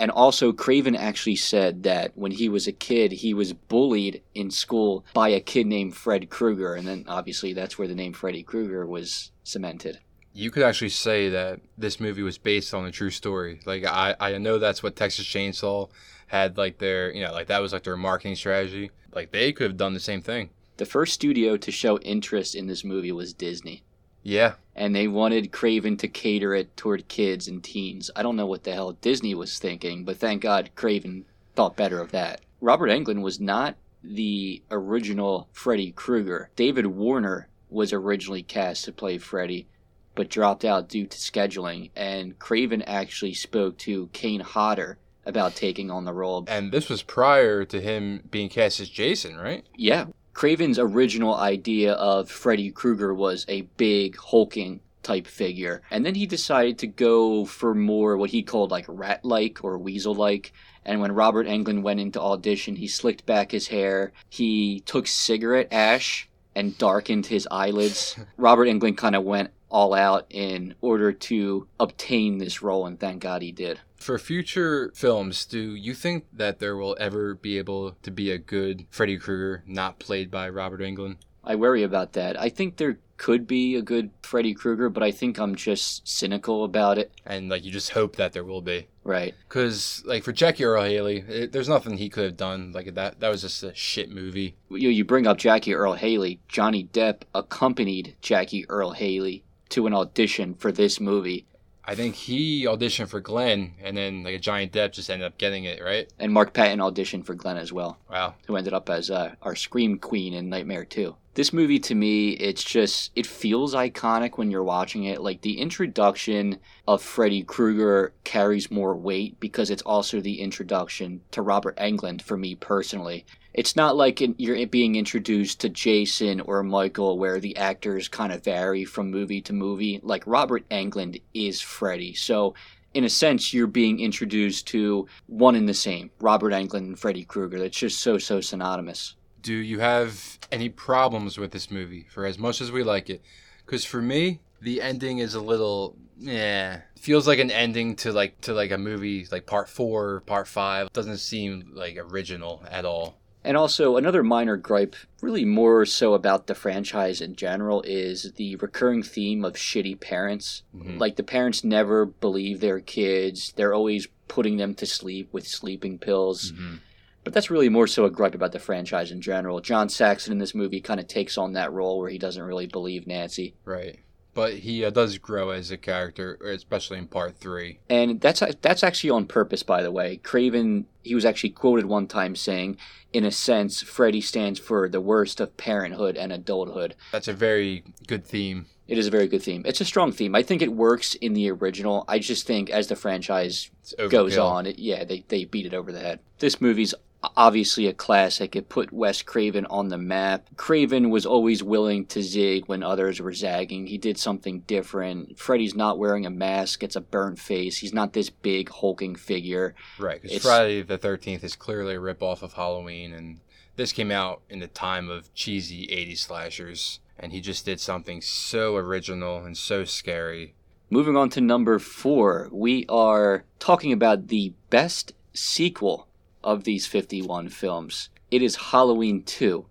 And also, Craven actually said that when he was a kid, he was bullied in school by a kid named Fred Krueger. And then, obviously, that's where the name Freddy Krueger was cemented. You could actually say that this movie was based on a true story. Like, I, I know that's what Texas Chainsaw had, like, their, you know, like, that was, like, their marketing strategy. Like, they could have done the same thing. The first studio to show interest in this movie was Disney. Yeah. And they wanted Craven to cater it toward kids and teens. I don't know what the hell Disney was thinking, but thank God Craven thought better of that. Robert Englund was not the original Freddy Krueger. David Warner was originally cast to play Freddy, but dropped out due to scheduling. And Craven actually spoke to Kane Hodder about taking on the role. And this was prior to him being cast as Jason, right? Yeah. Craven's original idea of Freddy Krueger was a big, hulking type figure. And then he decided to go for more what he called like rat-like or weasel-like. And when Robert Englund went into audition, he slicked back his hair. He took cigarette ash and darkened his eyelids. Robert Englund kind of went all out in order to obtain this role, and thank God he did. For future films, do you think that there will ever be able to be a good Freddy Krueger not played by Robert Englund? I worry about that. I think there could be a good Freddy Krueger, but I think I'm just cynical about it. And, like, you just hope that there will be. Right. Because, like, for Jackie Earl Haley, it, there's nothing he could have done. Like, that that was just a shit movie. You, you bring up Jackie Earl Haley. Johnny Depp accompanied Jackie Earl Haley to an audition for this movie. I think he auditioned for Glenn, and then like a Johnny Depp just ended up getting it, right? And Mark Patton auditioned for Glenn as well. Wow. Who ended up as uh, our Scream Queen in Nightmare two. This movie, to me, it's just, it feels iconic when you're watching it. Like, the introduction of Freddy Krueger carries more weight because it's also the introduction to Robert Englund for me personally. It's not like you're being introduced to Jason or Michael where the actors kind of vary from movie to movie. Like, Robert Englund is Freddy. So, in a sense, you're being introduced to one and the same, Robert Englund and Freddy Krueger. That's just so, so synonymous. Do you have any problems with this movie for as much as we like it? Because for me, the ending is a little, yeah, feels like an ending to like to like a movie like part four, part five. Doesn't seem like original at all. And also, another minor gripe, really more so about the franchise in general, is the recurring theme of shitty parents. Mm-hmm. Like, the parents never believe their kids. They're always putting them to sleep with sleeping pills. Mm-hmm. But that's really more so a gripe about the franchise in general. John Saxon in this movie kind of takes on that role where he doesn't really believe Nancy. Right. But he uh, does grow as a character, especially in part three. And that's that's actually on purpose, by the way. Craven, he was actually quoted one time saying, in a sense, Freddy stands for the worst of parenthood and adulthood. That's a very good theme. It is a very good theme. It's a strong theme. I think it works in the original. I just think as the franchise goes on, it, yeah, they, they beat it over the head. This movie's obviously a classic. It put Wes Craven on the map. Craven was always willing to zig when others were zagging. He did something different. Freddy's not wearing a mask. It's a burnt face. He's not this big hulking figure. Right, because Friday the thirteenth is clearly a ripoff of Halloween, and this came out in the time of cheesy eighties slashers, and he just did something so original and so scary. Moving on to number four, we are talking about the best sequel of these fifty-one films. It is Halloween two,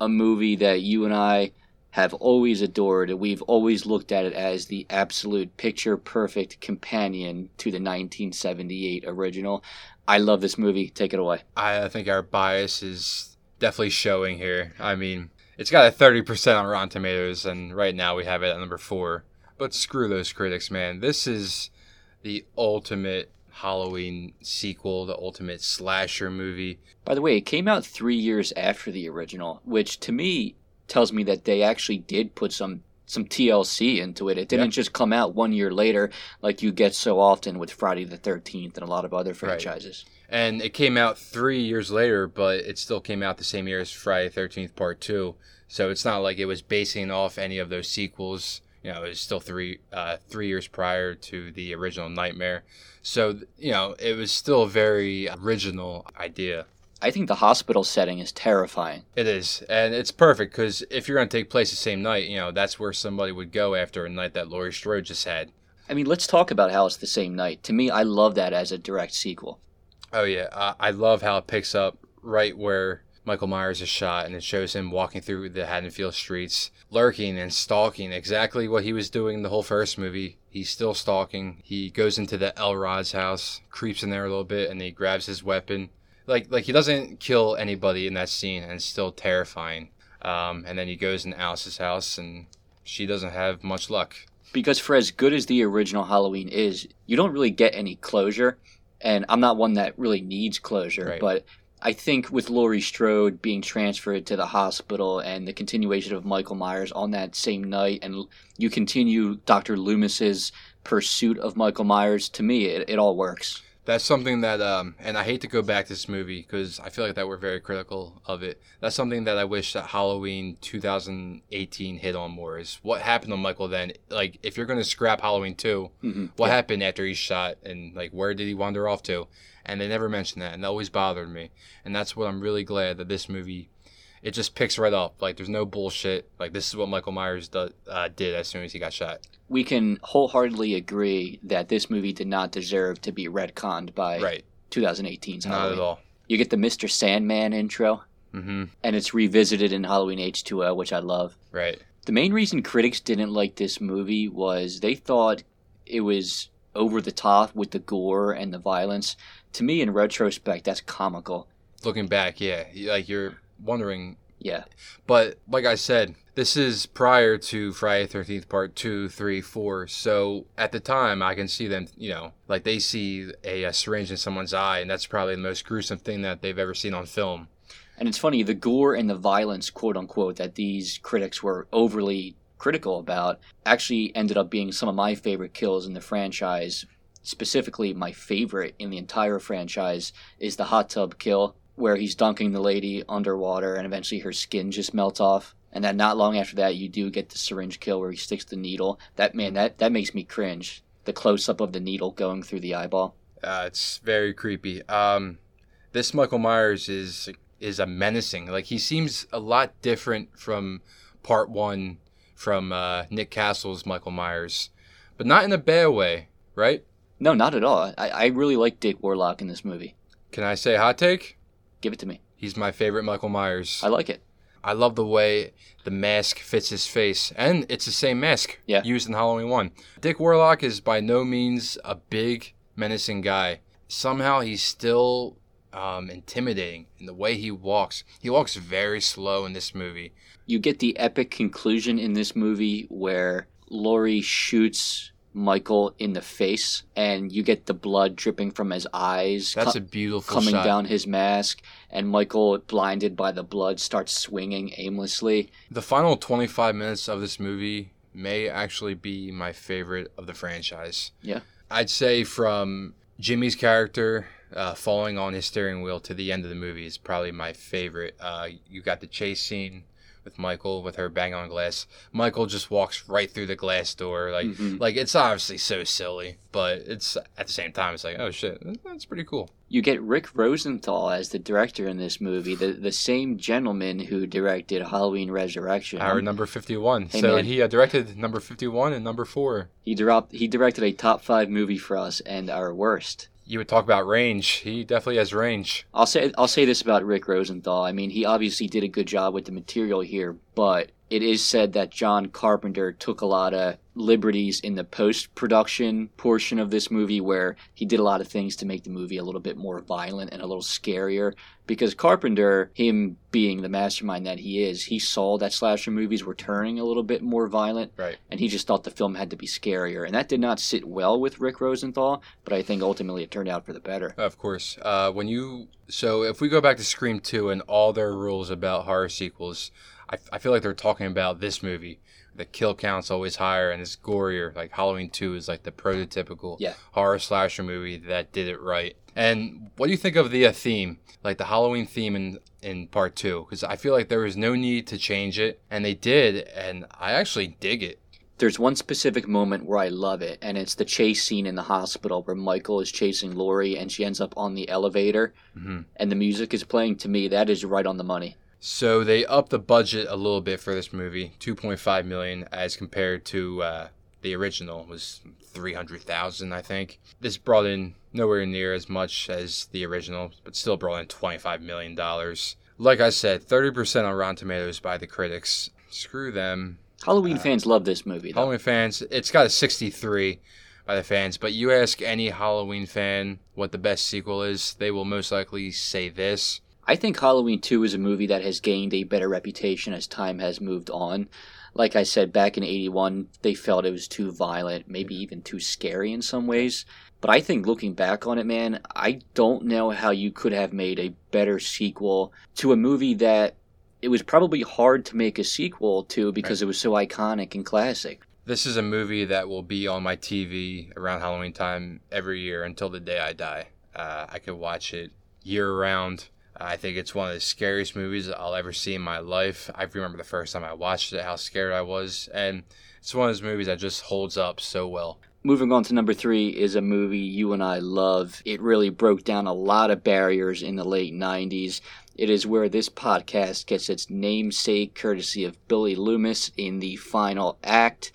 a movie that you and I have always adored. We've always looked at it as the absolute picture-perfect companion to the nineteen seventy-eight original. I love this movie. Take it away. I think our bias is definitely showing here. I mean, it's got a thirty percent on Rotten Tomatoes, and right now we have it at number four. But screw those critics, man. This is the ultimate Halloween sequel, the ultimate slasher movie. By the way, it came out three years after the original, which to me tells me that they actually did put some some T L C into it. It didn't yep. just come out one year later like you get so often with Friday the thirteenth and a lot of other franchises. Right. And it came out three years later, but it still came out the same year as Friday the thirteenth Part two. So it's not like it was basing off any of those sequels. You know, it was still three uh, three years prior to the original Nightmare. So, you know, it was still a very original idea. I think the hospital setting is terrifying. It is. And it's perfect because if you're going to take place the same night, you know, that's where somebody would go after a night that Laurie Strode just had. I mean, let's talk about how it's the same night. To me, I love that as a direct sequel. Oh, yeah. Uh, I love how it picks up right where Michael Myers is shot, and it shows him walking through the Haddonfield streets, lurking and stalking, exactly what he was doing in the whole first movie. He's still stalking. He goes into the Elrod's house, creeps in there a little bit, and he grabs his weapon. Like, like he doesn't kill anybody in that scene, and it's still terrifying. Um, and then he goes in Alice's house, and she doesn't have much luck. Because for as good as the original Halloween is, you don't really get any closure. And I'm not one that really needs closure, right. But I think with Laurie Strode being transferred to the hospital and the continuation of Michael Myers on that same night, and you continue Doctor Loomis's pursuit of Michael Myers, to me, it, it all works. That's something that, um, and I hate to go back to this movie because I feel like that we're very critical of it. That's something that I wish that Halloween twenty eighteen hit on more is what happened to Michael then. Like, if you're going to scrap Halloween two, mm-hmm. what yeah. happened after he shot and, like, where did he wander off to? And they never mentioned that, and that always bothered me. And that's what I'm really glad that this movie, it just picks right up. Like, there's no bullshit. Like, this is what Michael Myers do, uh, did as soon as he got shot. We can wholeheartedly agree that this movie did not deserve to be retconned by right. twenty eighteen's Halloween. Not at all. You get the Mister Sandman intro, mm-hmm. and it's revisited in Halloween H two O, which I love. Right. The main reason critics didn't like this movie was they thought it was over the top with the gore and the violence. To me, in retrospect, that's comical. Looking back, yeah. Like, you're wondering... Yeah. But, like I said, this is prior to Friday the thirteenth Part two, three, four, so at the time, I can see them, you know, like they see a, a syringe in someone's eye, and that's probably the most gruesome thing that they've ever seen on film. And it's funny, the gore and the violence, quote-unquote, that these critics were overly critical about actually ended up being some of my favorite kills in the franchise. Specifically, my favorite in the entire franchise is the hot tub kill, where he's dunking the lady underwater and eventually her skin just melts off. And then not long after that, you do get the syringe kill where he sticks the needle. That, man, that, that makes me cringe. The close-up of the needle going through the eyeball. Uh, it's very creepy. Um, this Michael Myers is is a menacing. Like, he seems a lot different from Part one, from uh, Nick Castle's Michael Myers. But not in a bad way, right? No, not at all. I, I really like Dick Warlock in this movie. Can I say hot take? Give it to me. He's my favorite Michael Myers. I like it. I love the way the mask fits his face. And it's the same mask yeah. used in Halloween one. Dick Warlock is by no means a big, menacing guy. Somehow he's still um, intimidating in the way he walks. He walks very slow in this movie. You get the epic conclusion in this movie where Laurie shoots Michael in the face, and you get the blood dripping from his eyes. That's co- a beautiful coming shot. Down his mask, and Michael, blinded by the blood, starts swinging aimlessly. The final twenty-five minutes of this movie may actually be my favorite of the franchise. Yeah, I'd say from Jimmy's character uh, falling on his steering wheel to the end of the movie is probably my favorite. Uh, you got the chase scene with Michael, with her bang on glass. Michael just walks right through the glass door. Like, mm-hmm. like it's obviously so silly, but it's at the same time, it's like, oh shit, that's pretty cool. You get Rick Rosenthal as the director in this movie, the the same gentleman who directed Halloween Resurrection. Our number fifty-one. Hey, so man. He uh, directed number fifty-one and number four. He, dropped, he directed a top five movie for us and our worst. You would talk about range. He definitely has range. I'll say I'll say this about Rick Rosenthal. I mean, he obviously did a good job with the material here, but it is said that John Carpenter took a lot of liberties in the post-production portion of this movie where he did a lot of things to make the movie a little bit more violent and a little scarier. Because Carpenter, him being the mastermind that he is, he saw that slasher movies were turning a little bit more violent. Right. And he just thought the film had to be scarier. And that did not sit well with Rick Rosenthal, but I think ultimately it turned out for the better. Of course. Uh, when you So if we go back to Scream two and all their rules about horror sequels, I, I feel like they're talking about this movie. The kill count's always higher and it's gorier. Like Halloween two is like the prototypical yeah. horror slasher movie that did it right. And what do you think of the uh, theme, like the Halloween theme in, in part two? Because I feel like there was no need to change it, and they did, and I actually dig it. There's one specific moment where I love it, and it's the chase scene in the hospital where Michael is chasing Lori, and she ends up on the elevator, mm-hmm. and the music is playing. To me, that is right on the money. So they upped the budget a little bit for this movie, two point five million dollars as compared to uh, the original was three hundred thousand dollars, I think. This brought in nowhere near as much as the original, but still brought in twenty-five million dollars. Like I said, thirty percent on Rotten Tomatoes by the critics. Screw them. Halloween uh, fans love this movie, though. Halloween fans, it's got a sixty-three by the fans, but you ask any Halloween fan what the best sequel is, they will most likely say this. I think Halloween two is a movie that has gained a better reputation as time has moved on. Like I said, back in eighty-one, they felt it was too violent, maybe even too scary in some ways. But I think looking back on it, man, I don't know how you could have made a better sequel to a movie that it was probably hard to make a sequel to because right. it was so iconic and classic. This is a movie that will be on my T V around Halloween time every year until the day I die. Uh, I could watch it year-round. I think it's one of the scariest movies I'll ever see in my life. I remember the first time I watched it, how scared I was. And it's one of those movies that just holds up so well. Moving on to number three is a movie you and I love. It really broke down a lot of barriers in the late nineties. It is where this podcast gets its namesake, courtesy of Billy Loomis, in the final act.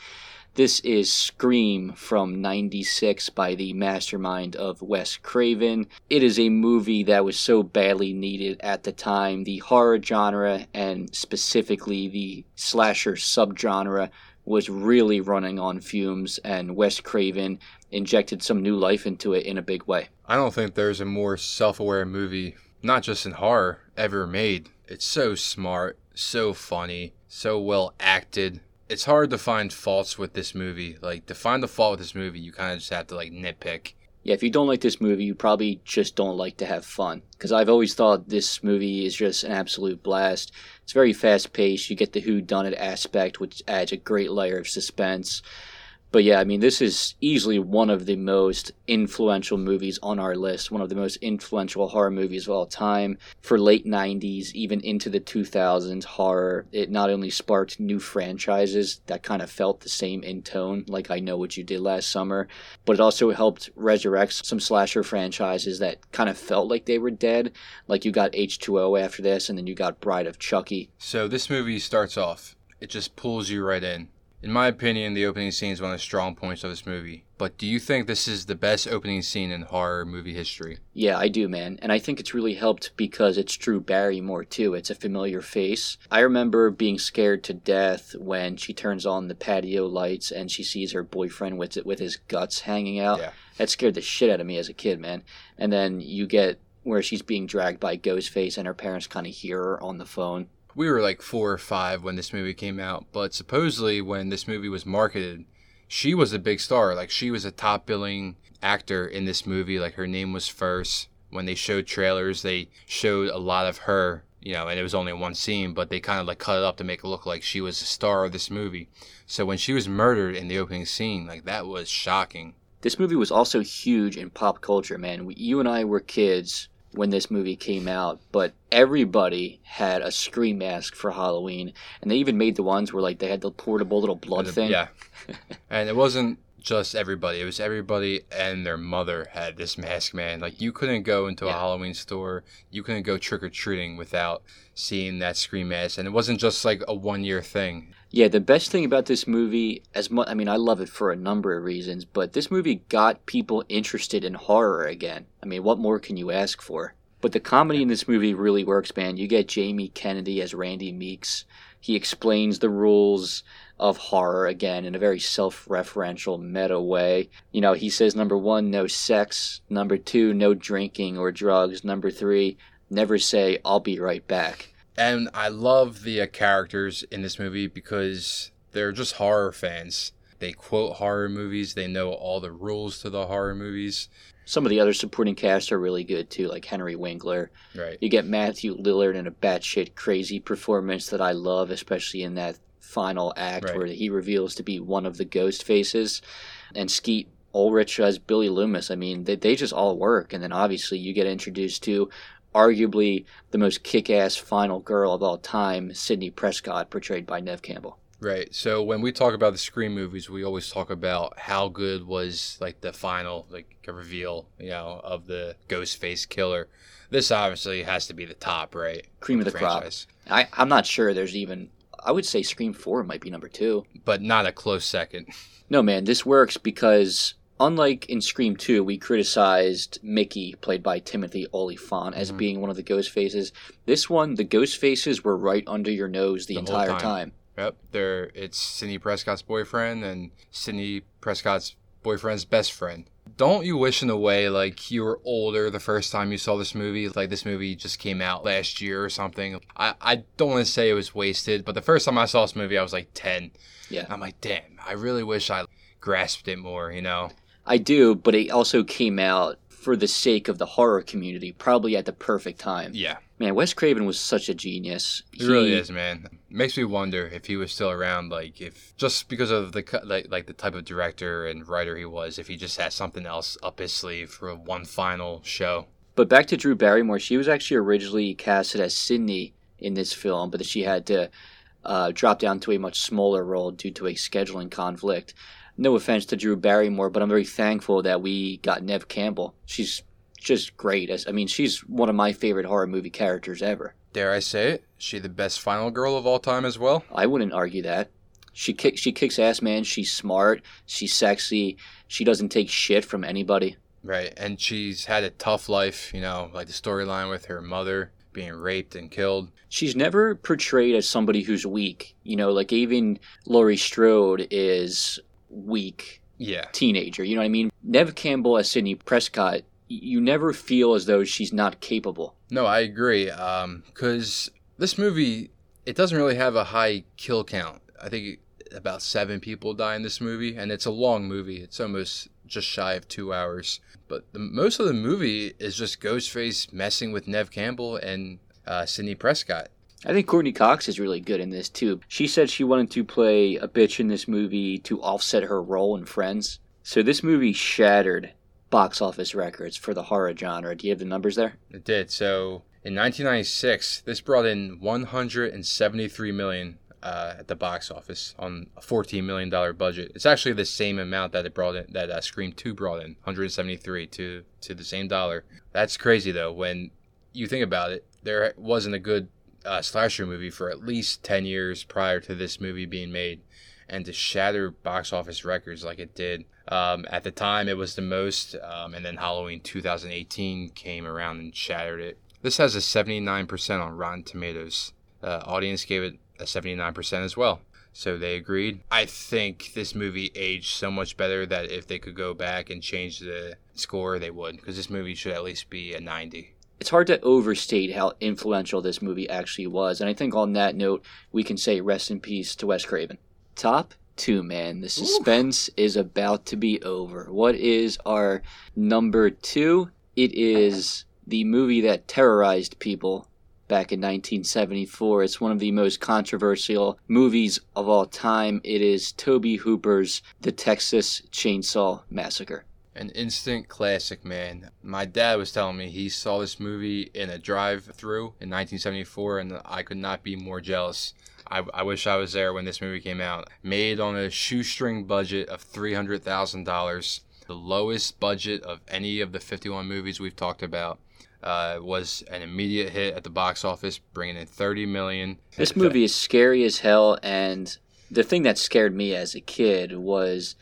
This is Scream from ninety-six by the mastermind of Wes Craven. It is a movie that was so badly needed at the time. The horror genre, and specifically the slasher subgenre, was really running on fumes, and Wes Craven injected some new life into it in a big way. I don't think there's a more self-aware movie, not just in horror, ever made. It's so smart, so funny, so well acted. It's hard to find faults with this movie. Like, to find the fault with this movie, you kind of just have to, like, nitpick. Yeah, if you don't like this movie, you probably just don't like to have fun. Because I've always thought this movie is just an absolute blast. It's very fast-paced. You get the whodunit aspect, which adds a great layer of suspense. But yeah, I mean, this is easily one of the most influential movies on our list, one of the most influential horror movies of all time. For late nineties, even into the two thousands horror, it not only sparked new franchises that kind of felt the same in tone, like I Know What You Did Last Summer, but it also helped resurrect some slasher franchises that kind of felt like they were dead, like you got H two O after this, and then you got Bride of Chucky. So this movie starts off, it just pulls you right in. In my opinion, the opening scene is one of the strong points of this movie. But do you think this is the best opening scene in horror movie history? Yeah, I do, man. And I think it's really helped because it's Drew Barrymore, too. It's a familiar face. I remember being scared to death when she turns on the patio lights and she sees her boyfriend with with his guts hanging out. Yeah. That scared the shit out of me as a kid, man. And then you get where she's being dragged by Ghostface and her parents kind of hear her on the phone. We were like four or five when this movie came out, but supposedly when this movie was marketed, she was a big star. Like, she was a top billing actor in this movie. Like, her name was first. When they showed trailers, they showed a lot of her, you know, and it was only one scene, but they kind of like cut it up to make it look like she was the star of this movie. So when she was murdered in the opening scene, like, that was shocking. This movie was also huge in pop culture, man. We, you and I were kids when this movie came out, but everybody had a Scream mask for Halloween, and they even made the ones where like they had the portable little blood thing. Yeah. And it wasn't just everybody, it was everybody and their mother had this mask, man. Like, you couldn't go into yeah. a Halloween store, you couldn't go trick-or-treating without seeing that Scream mask, and it wasn't just like a one-year thing. Yeah, the best thing about this movie, as much, I mean, I love it for a number of reasons, but this movie got people interested in horror again. I mean, what more can you ask for? But the comedy in this movie really works, man. You get Jamie Kennedy as Randy Meeks. He explains the rules of horror again in a very self-referential meta way. You know, he says, number one, no sex. Number two, no drinking or drugs. Number three, never say, I'll be right back. And I love the uh, characters in this movie because they're just horror fans. They quote horror movies. They know all the rules to the horror movies. some of the other supporting cast are really good too, like Henry Winkler. Right. You get Matthew Lillard in a batshit crazy performance that I love, especially in that final act right. where he reveals to be one of the ghost faces, and Skeet Ulrich as Billy Loomis. I mean, they they just all work. And then obviously you get introduced to arguably the most kick-ass final girl of all time, Sidney Prescott, portrayed by Neve Campbell. Right. So when we talk about the Scream movies, we always talk about how good was like the final like reveal, you know, of the Ghostface killer. This obviously has to be the top, right? Cream of the, the crop. I, I'm not sure there's even... I would say Scream four might be number two. But not a close second. No, man, this works because unlike in Scream two, we criticized Mickey, played by Timothy Olyphant, as mm-hmm. being one of the ghost faces. This one, the ghost faces were right under your nose the, the entire time. time. Yep, they're, it's Sidney Prescott's boyfriend and Sidney Prescott's boyfriend's best friend. Don't you wish in a way like you were older the first time you saw this movie? Like this movie just came out last year or something. I, I don't want to say it was wasted, but the first time I saw this movie, I was like ten. Yeah. I'm like, damn, I really wish I grasped it more, you know? I do, but it also came out for the sake of the horror community, probably at the perfect time. Yeah. Man, Wes Craven was such a genius. He, he really is, man. Makes me wonder if he was still around, like if just because of the like, like the type of director and writer he was, if he just had something else up his sleeve for one final show. But back to Drew Barrymore, she was actually originally casted as Sydney in this film, but she had to uh, drop down to a much smaller role due to a scheduling conflict. No offense to Drew Barrymore, but I'm very thankful that we got Neve Campbell. She's just great. I mean, she's one of my favorite horror movie characters ever. Dare I say it? She the best final girl of all time as well? I wouldn't argue that. She kick, she kicks ass, man. She's smart. She's sexy. She doesn't take shit from anybody. Right, and she's had a tough life, you know, like the storyline with her mother being raped and killed. She's never portrayed as somebody who's weak. You know, like even Laurie Strode is... weak yeah. teenager, you know what I mean? Neve Campbell as Sidney Prescott, you never feel as though she's not capable. No, I agree, um, because this movie, it doesn't really have a high kill count. I think about seven people die in this movie, and it's a long movie. It's almost just shy of two hours. But the, most of the movie is just Ghostface messing with Neve Campbell and uh, Sidney Prescott. I think Courtney Cox is really good in this, too. She said she wanted to play a bitch in this movie to offset her role in Friends. So this movie shattered box office records for the horror genre. Do you have the numbers there? It did. So in nineteen ninety-six, this brought in one hundred seventy-three million dollars uh, at the box office on a fourteen million dollars budget. It's actually the same amount that it brought in, that uh, Scream two brought in, one hundred seventy-three to, to the same dollar. That's crazy, though. When you think about it, there wasn't a good... Uh, slasher movie for at least ten years prior to this movie being made, and to shatter box office records like it did. Um, at the time, it was the most, um, and then Halloween two thousand eighteen came around and shattered it. This has a seventy-nine percent on Rotten Tomatoes. Uh, audience gave it a seventy-nine percent as well, so they agreed. I think this movie aged so much better that if they could go back and change the score, they would, because this movie should at least be a ninety. It's hard to overstate how influential this movie actually was. And I think on that note, we can say rest in peace to Wes Craven. Top two, man. The suspense Ooh. is about to be over. What is our number two? It is the movie that terrorized people back in nineteen seventy-four. It's one of the most controversial movies of all time. It is Tobe Hooper's The Texas Chainsaw Massacre. An instant classic, man. My dad was telling me he saw this movie in a drive-thru in nineteen seventy-four, and I could not be more jealous. I, I wish I was there when this movie came out. Made on a shoestring budget of three hundred thousand dollars, the lowest budget of any of the fifty-one movies we've talked about. Uh, was an immediate hit at the box office, bringing in thirty million dollars. This movie is scary as hell, and the thing that scared me as a kid was...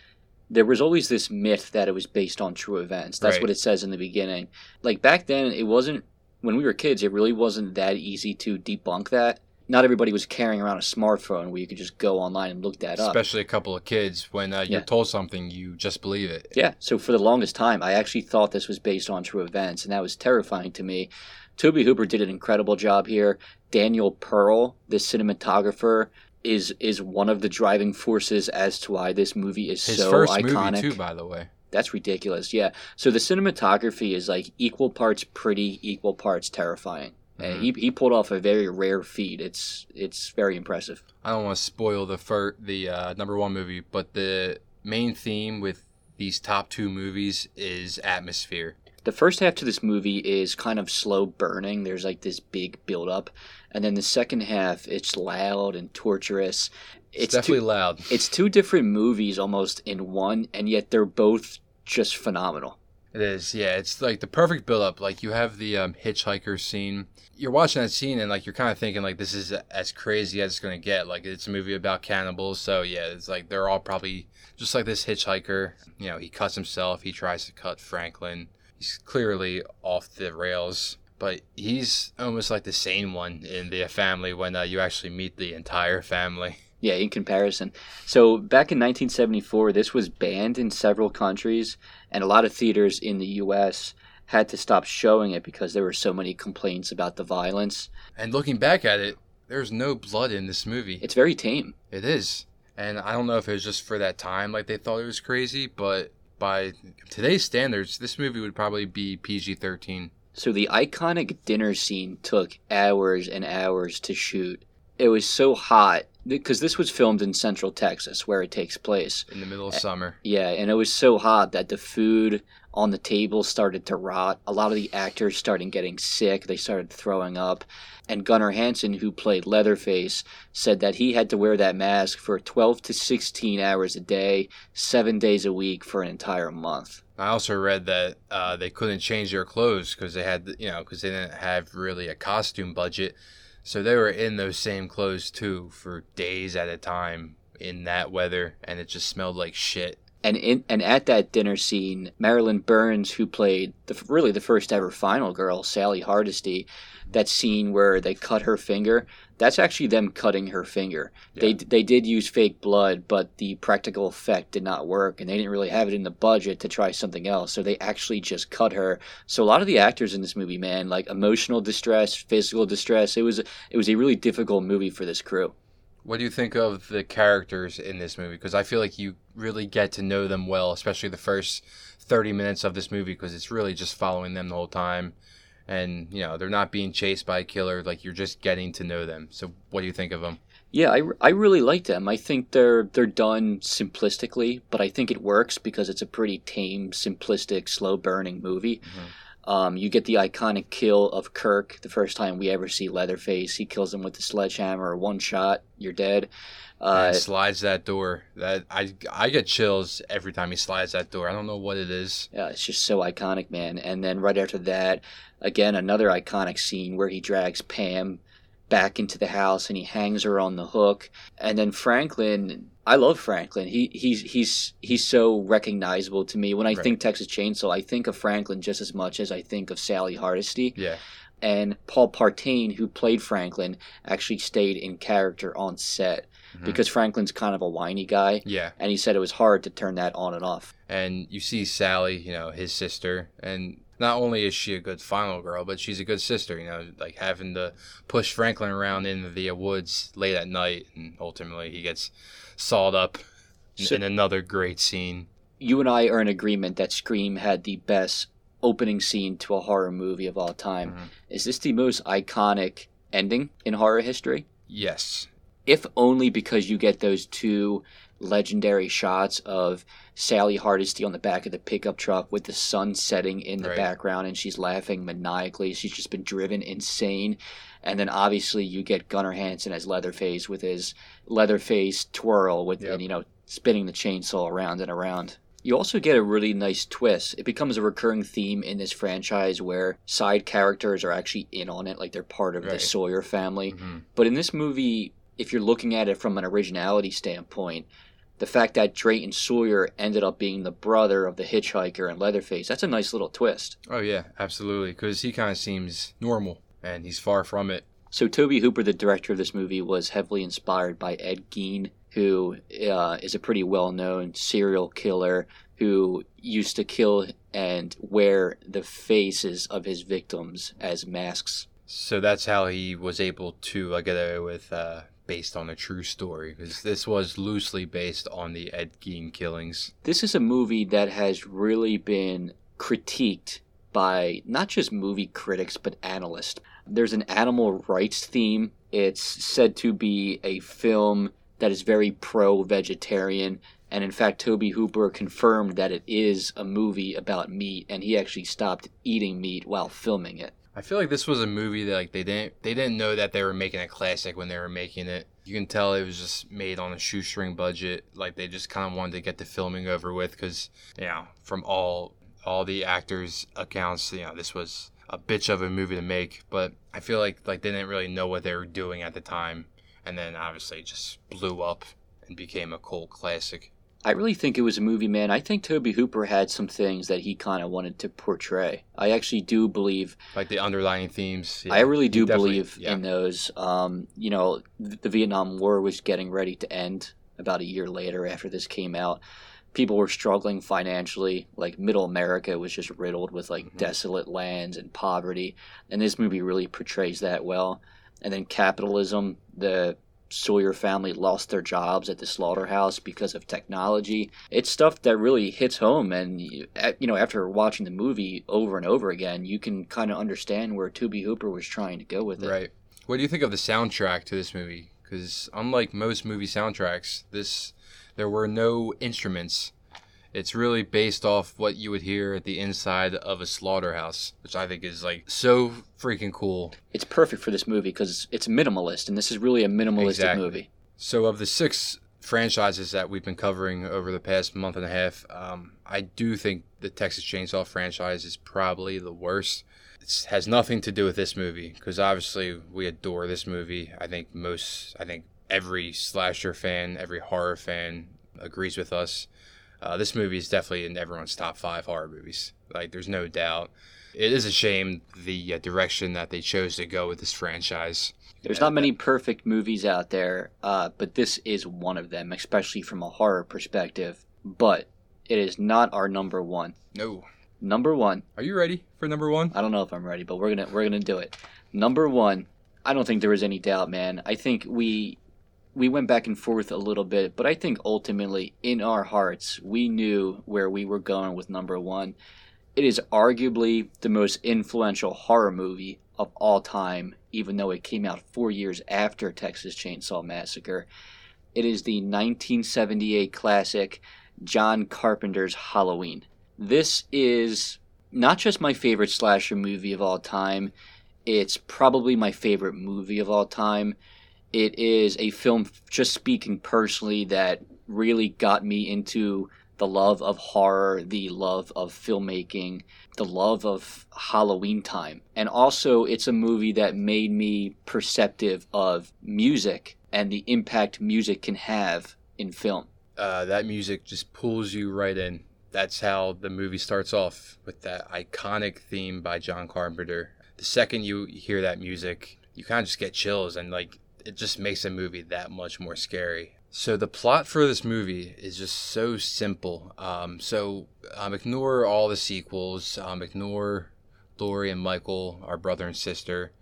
there was always this myth that it was based on true events. That's right. What it says in the beginning. Like, back then, it wasn't... when we were kids, it really wasn't that easy to debunk that. Not everybody was carrying around a smartphone where you could just go online and look that up. Especially a couple of kids. When uh, you're yeah. told something, you just believe it. Yeah. So for the longest time, I actually thought this was based on true events, and that was terrifying to me. Tobe Hooper did an incredible job here. Daniel Pearl, the cinematographer... is is one of the driving forces as to why this movie is so iconic. His first movie, too, by the way. That's ridiculous. Yeah. So the cinematography is like equal parts pretty, equal parts terrifying. Mm-hmm. And he he pulled off a very rare feat. It's it's very impressive. I don't want to spoil the fir- the uh, number one movie, but the main theme with these top two movies is atmosphere. The first half to this movie is kind of slow burning. There's like this big build-up. And then the second half, it's loud and torturous. It's, it's definitely two, loud. It's two different movies almost in one, and yet they're both just phenomenal. It is, yeah. It's like the perfect build-up. Like you have the um, hitchhiker scene. You're watching that scene, and like you're kind of thinking, like this is as crazy as it's gonna get. Like it's a movie about cannibals, so yeah, it's like they're all probably just like this hitchhiker. You know, he cuts himself. He tries to cut Franklin. He's clearly off the rails, but he's almost like the sane one in the family when uh, you actually meet the entire family. Yeah, in comparison. So back in nineteen seventy-four, this was banned in several countries, and a lot of theaters in the U S had to stop showing it because there were so many complaints about the violence. And looking back at it, there's no blood in this movie. It's very tame. It is. And I don't know if it was just for that time, like they thought it was crazy, but by today's standards, this movie would probably be P G thirteen. So the iconic dinner scene took hours and hours to shoot. It was so hot, because this was filmed in Central Texas, where it takes place. In the middle of summer. Yeah, and it was so hot that the food on the table started to rot. A lot of the actors started getting sick. They started throwing up. And Gunnar Hansen, who played Leatherface, said that he had to wear that mask for twelve to sixteen hours a day, seven days a week for an entire month. I also read that uh, they couldn't change their clothes because they had, you know, because they didn't have really a costume budget. So they were in those same clothes too for days at a time in that weather, and it just smelled like shit. And in, and at that dinner scene, Marilyn Burns, who played the, really the first ever final girl, Sally Hardesty, that scene where they cut her finger, that's actually them cutting her finger. Yeah. They they did use fake blood, but the practical effect did not work, and they didn't really have it in the budget to try something else, so they actually just cut her. So a lot of the actors in this movie, man, like emotional distress, physical distress, it was it was a really difficult movie for this crew. What do you think of the characters in this movie? Because I feel like you really get to know them well, especially the first thirty minutes of this movie, because it's really just following them the whole time. And, you know, they're not being chased by a killer. Like, you're just getting to know them. So what do you think of them? Yeah, I, I really like them. I think they're they're done simplistically, but I think it works because it's a pretty tame, simplistic, slow-burning movie. Mm-hmm. Um, you get the iconic kill of Kirk, the first time we ever see Leatherface. He kills him with the sledgehammer, one shot, you're dead. Uh, and slides that door. That I I get chills every time he slides that door. I don't know what it is. Yeah, it's just so iconic, man. And then right after that, again, another iconic scene where he drags Pam back into the house and he hangs her on the hook. And then Franklin, I love Franklin. He he's he's he's so recognizable to me. When I right. think Texas Chainsaw, I think of Franklin just as much as I think of Sally Hardesty. Yeah. And Paul Partain, who played Franklin, actually stayed in character on set mm-hmm. because Franklin's kind of a whiny guy. Yeah. And he said it was hard to turn that on and off. And you see Sally, you know, his sister, and not only is she a good final girl, but she's a good sister, you know, like having to push Franklin around in the woods late at night, and ultimately he gets sawed up so, in another great scene. You and I are in agreement that Scream had the best opening scene to a horror movie of all time. Mm-hmm. Is this the most iconic ending in horror history? Yes. If only because you get those two legendary shots of Sally Hardesty on the back of the pickup truck with the sun setting in the right. background, and she's laughing maniacally. She's just been driven insane. And then obviously you get Gunnar Hansen as Leatherface with his Leatherface twirl with yep. and, you know, spinning the chainsaw around and around. You also get a really nice twist. It becomes a recurring theme in this franchise where side characters are actually in on it, like they're part of right. the Sawyer family. Mm-hmm. But in this movie, if you're looking at it from an originality standpoint, the fact that Drayton Sawyer ended up being the brother of the hitchhiker and Leatherface, that's a nice little twist. Oh, yeah, absolutely, because he kind of seems normal, and he's far from it. So Tobe Hooper, the director of this movie, was heavily inspired by Ed Gein, who uh, is a pretty well-known serial killer who used to kill and wear the faces of his victims as masks. So that's how he was able to like, get away with uh, based on a true story, because this was loosely based on the Ed Gein killings. This is a movie that has really been critiqued by not just movie critics, but analysts. There's an animal rights theme. It's said to be a film that is very pro-vegetarian. And in fact, Tobe Hooper confirmed that it is a movie about meat, and he actually stopped eating meat while filming it. I feel like this was a movie that like they didn't they didn't know that they were making a classic when they were making it. You can tell it was just made on a shoestring budget. Like they just kind of wanted to get the filming over with, because you know, from all all the actors' accounts, you know, this was a bitch of a movie to make. But I feel like like they didn't really know what they were doing at the time, and then obviously just blew up and became a cult classic. I really think it was a movie, man. I think Tobe Hooper had some things that he kind of wanted to portray. I actually do believe... Like the underlying themes. Yeah. I really do believe yeah. in those. Um, you know, the Vietnam War was getting ready to end about a year later after this came out. People were struggling financially. Like, middle America was just riddled with, like, mm-hmm. desolate lands and poverty. And this movie really portrays that well. And then capitalism, the... Sawyer family lost their jobs at the slaughterhouse because of technology. It's stuff that really hits home, and you know, after watching the movie over and over again, you can kind of understand where Tobe Hooper was trying to go with it. Right. What do you think of the soundtrack to this movie? Because unlike most movie soundtracks, this there were no instruments. It's really based off what you would hear at the inside of a slaughterhouse, which I think is like so freaking cool. It's perfect for this movie because it's minimalist, and this is really a minimalistic exactly. movie. So of the six franchises that we've been covering over the past month and a half, um, I do think the Texas Chainsaw franchise is probably the worst. It has nothing to do with this movie, because obviously we adore this movie. I think most, I think every slasher fan, every horror fan agrees with us. Uh, this movie is definitely in everyone's top five horror movies. Like, there's no doubt. It is a shame the uh, direction that they chose to go with this franchise. There's not many perfect movies out there, uh, but this is one of them, especially from a horror perspective. But it is not our number one. No. Number one. Are you ready for number one? I don't know if I'm ready, but we're gonna we're gonna do it. Number one. I don't think there is any doubt, man. I think we. We went back and forth a little bit, but I think ultimately in our hearts, we knew where we were going with number one. It is arguably the most influential horror movie of all time, even though it came out four years after Texas Chainsaw Massacre. It is the nineteen seventy-eight classic, John Carpenter's Halloween. This is not just my favorite slasher movie of all time, it's probably my favorite movie of all time. It is a film, just speaking personally, that really got me into the love of horror, the love of filmmaking, the love of Halloween time. And also, it's a movie that made me perceptive of music and the impact music can have in film. Uh, that music just pulls you right in. That's how the movie starts off, with that iconic theme by John Carpenter. The second you hear that music, you kind of just get chills and, like, it just makes a movie that much more scary. So the plot for this movie is just so simple. Um, so um, ignore all the sequels. Um, ignore Laurie and Michael, our brother and sister.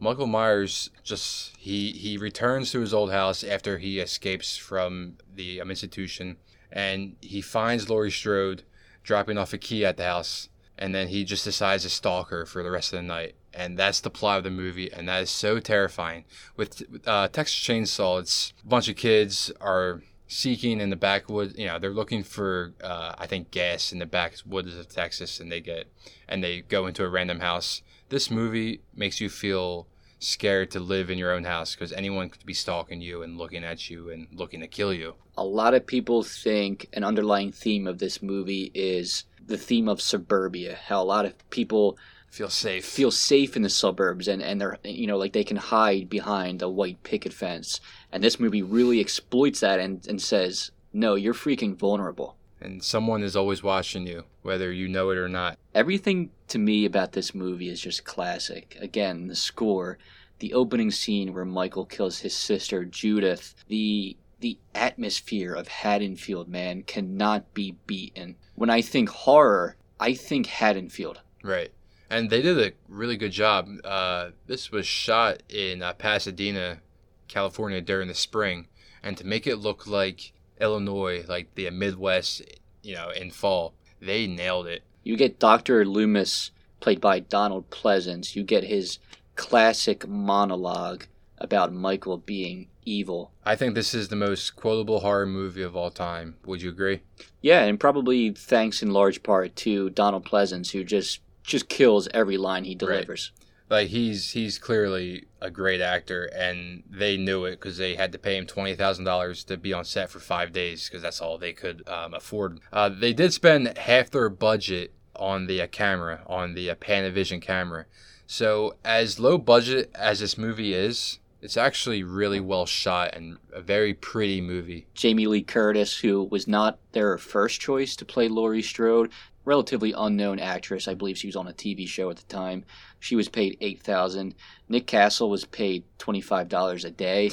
Michael Myers, just he, he returns to his old house after he escapes from the um, institution. And he finds Laurie Strode dropping off a key at the house. And then he just decides to stalk her for the rest of the night. And that's the plot of the movie, and that is so terrifying. With uh, Texas Chainsaw, it's a bunch of kids are seeking in the backwoods. You know, they're looking for, uh, I think, gas in the backwoods of Texas, and they get, and they go into a random house. This movie makes you feel scared to live in your own house because anyone could be stalking you and looking at you and looking to kill you. A lot of people think an underlying theme of this movie is the theme of suburbia, how a lot of people... Feel safe. Feel safe in the suburbs, and, and they're, you know, like they can hide behind a white picket fence. And this movie really exploits that and, and says, no, you're freaking vulnerable. And someone is always watching you, whether you know it or not. Everything to me about this movie is just classic. Again, the score, the opening scene where Michael kills his sister, Judith, the the atmosphere of Haddonfield, man, cannot be beaten. When I think horror, I think Haddonfield. Right. And they did a really good job. Uh, this was shot in uh, Pasadena, California during the spring. And to make it look like Illinois, like the Midwest, you know, in fall, they nailed it. You get Doctor Loomis, played by Donald Pleasance. You get his classic monologue about Michael being evil. I think this is the most quotable horror movie of all time. Would you agree? Yeah, and probably thanks in large part to Donald Pleasance, who just just kills every line he delivers. Right. Like, he's he's clearly a great actor, and they knew it because they had to pay him twenty thousand dollars to be on set for five days because that's all they could um, afford. Uh, they did spend half their budget on the uh, camera, on the uh, Panavision camera. So as low budget as this movie is, it's actually really well shot and a very pretty movie. Jamie Lee Curtis, who was not their first choice to play Laurie Strode, relatively unknown actress. I believe she was on a T V show at the time. She was paid eight thousand dollars. Nick Castle was paid twenty-five dollars a day.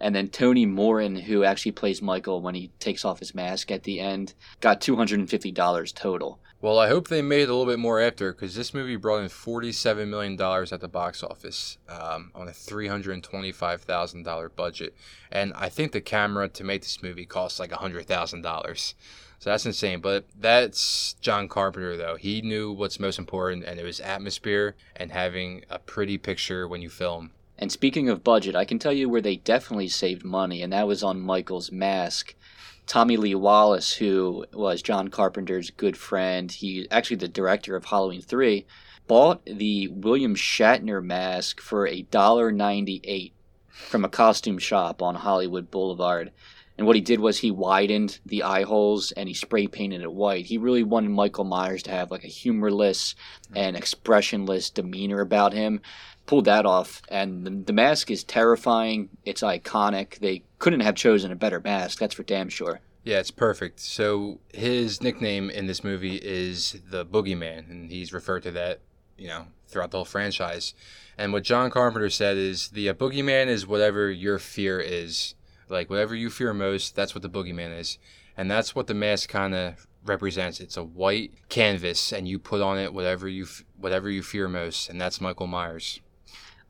And then Tony Moran, who actually plays Michael when he takes off his mask at the end, got two hundred fifty dollars total. Well, I hope they made a little bit more after, because this movie brought in forty-seven million dollars at the box office um, on a three hundred twenty-five thousand dollars budget. And I think the camera to make this movie cost like one hundred thousand dollars. So that's insane. But that's John Carpenter, though. He knew what's most important, and it was atmosphere and having a pretty picture when you film. And speaking of budget, I can tell you where they definitely saved money, and that was on Michael's mask. Tommy Lee Wallace, who was John Carpenter's good friend, he actually the director of Halloween three, bought the William Shatner mask for one dollar ninety-eight from a costume shop on Hollywood Boulevard. And what he did was he widened the eye holes and he spray painted it white. He really wanted Michael Myers to have like a humorless and expressionless demeanor about him. Pulled that off, and the, the mask is terrifying. It's iconic. They couldn't have chosen a better mask, that's for damn sure. Yeah, it's perfect. So his nickname in this movie is the Boogeyman, and he's referred to that, you know, throughout the whole franchise. And what John Carpenter said is the uh, Boogeyman is whatever your fear is. Like, whatever you fear most, that's what the Boogeyman is. And that's what the mask kind of represents. It's a white canvas, and you put on it whatever you f- whatever you fear most, and that's Michael Myers.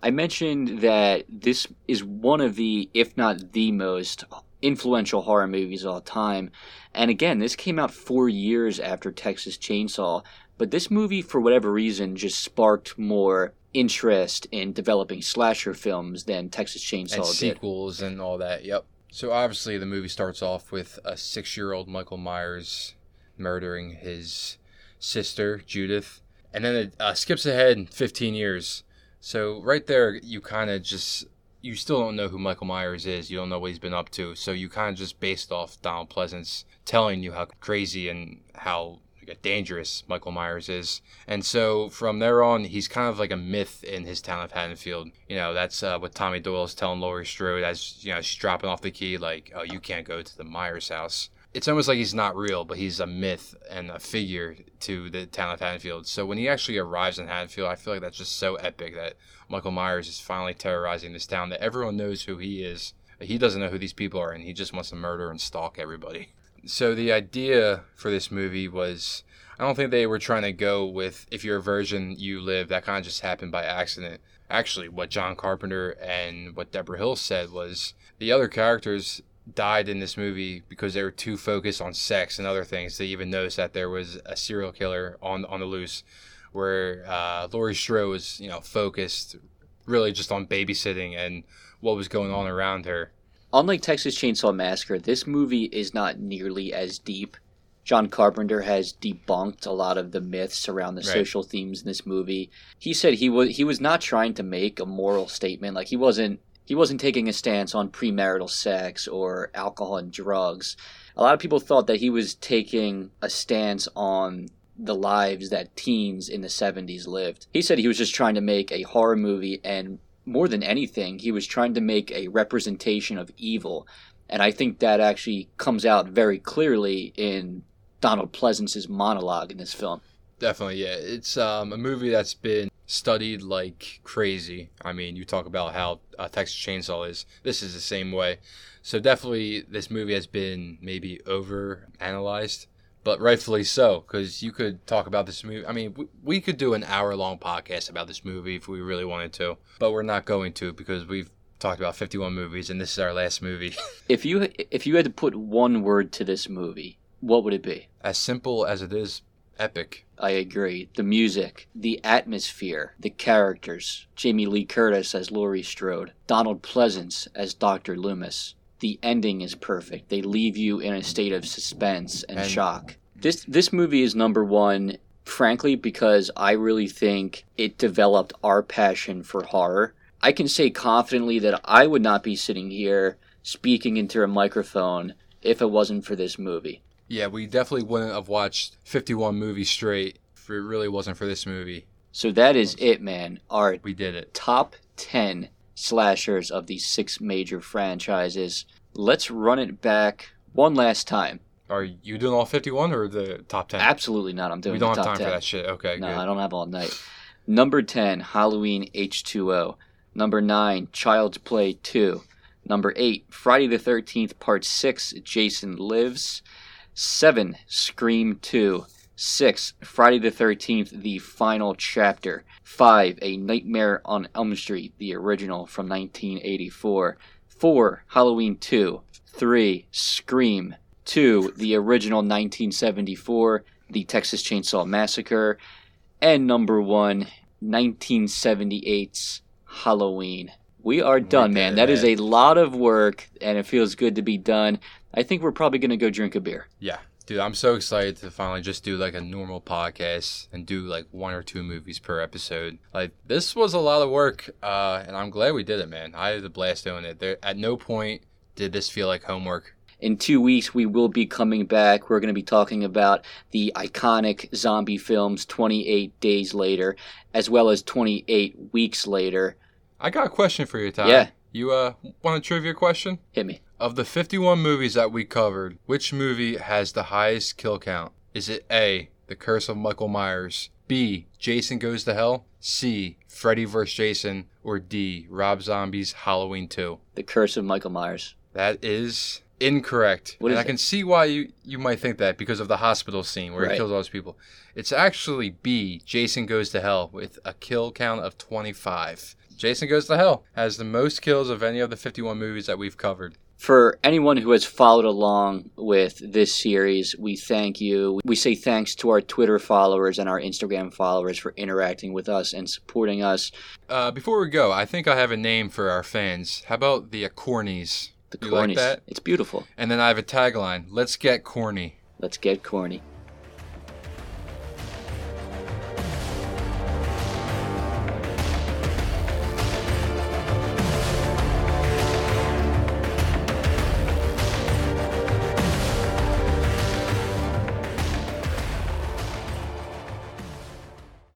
I mentioned that this is one of the, if not the most, influential horror movies of all time. And again, this came out four years after Texas Chainsaw. But this movie, for whatever reason, just sparked more interest in developing slasher films than Texas Chainsaw and sequels did. And all that, yep. So obviously the movie starts off with a six-year-old Michael Myers murdering his sister, Judith. And then it uh, skips ahead fifteen years. So right there, you kind of just, you still don't know who Michael Myers is. You don't know what he's been up to. So you kind of just based off Donald Pleasance telling you how crazy and how dangerous Michael Myers is. And so from there on, he's kind of like a myth in his town of Haddonfield. You know, that's uh, what Tommy Doyle's telling Laurie Strode as, you know, she's dropping off the key, like, oh, you can't go to the Myers house. It's almost like he's not real, but he's a myth and a figure to the town of Haddonfield. So when he actually arrives in Haddonfield, I feel like that's just so epic that Michael Myers is finally terrorizing this town, that everyone knows who he is. He doesn't know who these people are, and he just wants to murder and stalk everybody. So the idea for this movie was, I don't think they were trying to go with, if you're a virgin, you live. That kind of just happened by accident. Actually, what John Carpenter and what Deborah Hill said was the other characters died in this movie because they were too focused on sex and other things. They even noticed that there was a serial killer on on the loose, where uh, Laurie Strode was, you know, focused really just on babysitting and what was going on around her. Unlike Texas Chainsaw Massacre, this movie is not nearly as deep. John Carpenter has debunked a lot of the myths around the right. social themes in this movie. He said he was he was not trying to make a moral statement. Like, he wasn't he wasn't taking a stance on premarital sex or alcohol and drugs. A lot of people thought that he was taking a stance on the lives that teens in the seventies lived. He said he was just trying to make a horror movie, and more than anything, he was trying to make a representation of evil. And I think that actually comes out very clearly in Donald Pleasance's monologue in this film. Definitely, yeah. It's um, a movie that's been studied like crazy. I mean, you talk about how uh, Texas Chainsaw is. This is the same way. So definitely this movie has been maybe over-analyzed. but rightfully so, because you could talk about this movie. I mean, we, we could do an hour-long podcast about this movie if we really wanted to, but we're not going to because we've talked about fifty-one movies, and this is our last movie. If you if you had to put one word to this movie, what would it be? As simple as it is, epic. I agree. The music, the atmosphere, the characters. Jamie Lee Curtis as Laurie Strode. Donald Pleasance as Doctor Loomis. The ending is perfect. They leave you in a state of suspense and, and shock. This this movie is number one, frankly, because I really think it developed our passion for horror. I can say confidently that I would not be sitting here speaking into a microphone if it wasn't for this movie. Yeah, we definitely wouldn't have watched fifty-one movies straight if it really wasn't for this movie. So that is it, man. Our we did it. Top ten slashers of these six major franchises. Let's run it back one last time. Are you doing all fifty-one or the top ten? Absolutely not. I'm doing the top ten. We don't have time for that shit. Okay, no, good. I don't have all night. Number ten, Halloween H two O. Number nine, Child's Play two. Number eight, Friday the thirteenth, Part six, Jason Lives. seven. Scream two. six. Friday the thirteenth, The Final Chapter. five. A Nightmare on Elm Street, the original from nineteen eighty-four. four. Halloween two. three. Scream. two. The original nineteen seventy-four, The Texas Chainsaw Massacre. And number one, nineteen seventy-eight's Halloween. We are done, man. That is a lot of work, and it feels good to be done. I think we're probably going to go drink a beer. Yeah. Dude, I'm so excited to finally just do like a normal podcast and do like one or two movies per episode. Like, this was a lot of work, uh, and I'm glad we did it, man. I had a blast doing it. There, at no point did this feel like homework. In two weeks, we will be coming back. We're going to be talking about the iconic zombie films twenty-eight Days Later, as well as twenty-eight Weeks Later. I got a question for you, Ty. Yeah. You uh, want a trivia question? Hit me. Of the fifty-one movies that we covered, which movie has the highest kill count? Is it A, The Curse of Michael Myers, B, Jason Goes to Hell, C, Freddy versus. Jason, or D, Rob Zombie's Halloween two? The Curse of Michael Myers. That is incorrect. What and is I it? Can see why you, you might think that, because of the hospital scene where right. he kills all those people. It's actually B, Jason Goes to Hell, with a kill count of twenty-five. Jason Goes to Hell has the most kills of any of the fifty-one movies that we've covered. For anyone who has followed along with this series, we thank you. We say thanks to our Twitter followers and our Instagram followers for interacting with us and supporting us. Uh, before we go, I think I have a name for our fans. How about the uh, Cornies? The Cornies. You like that? It's beautiful. And then I have a tagline. Let's get corny. Let's get corny.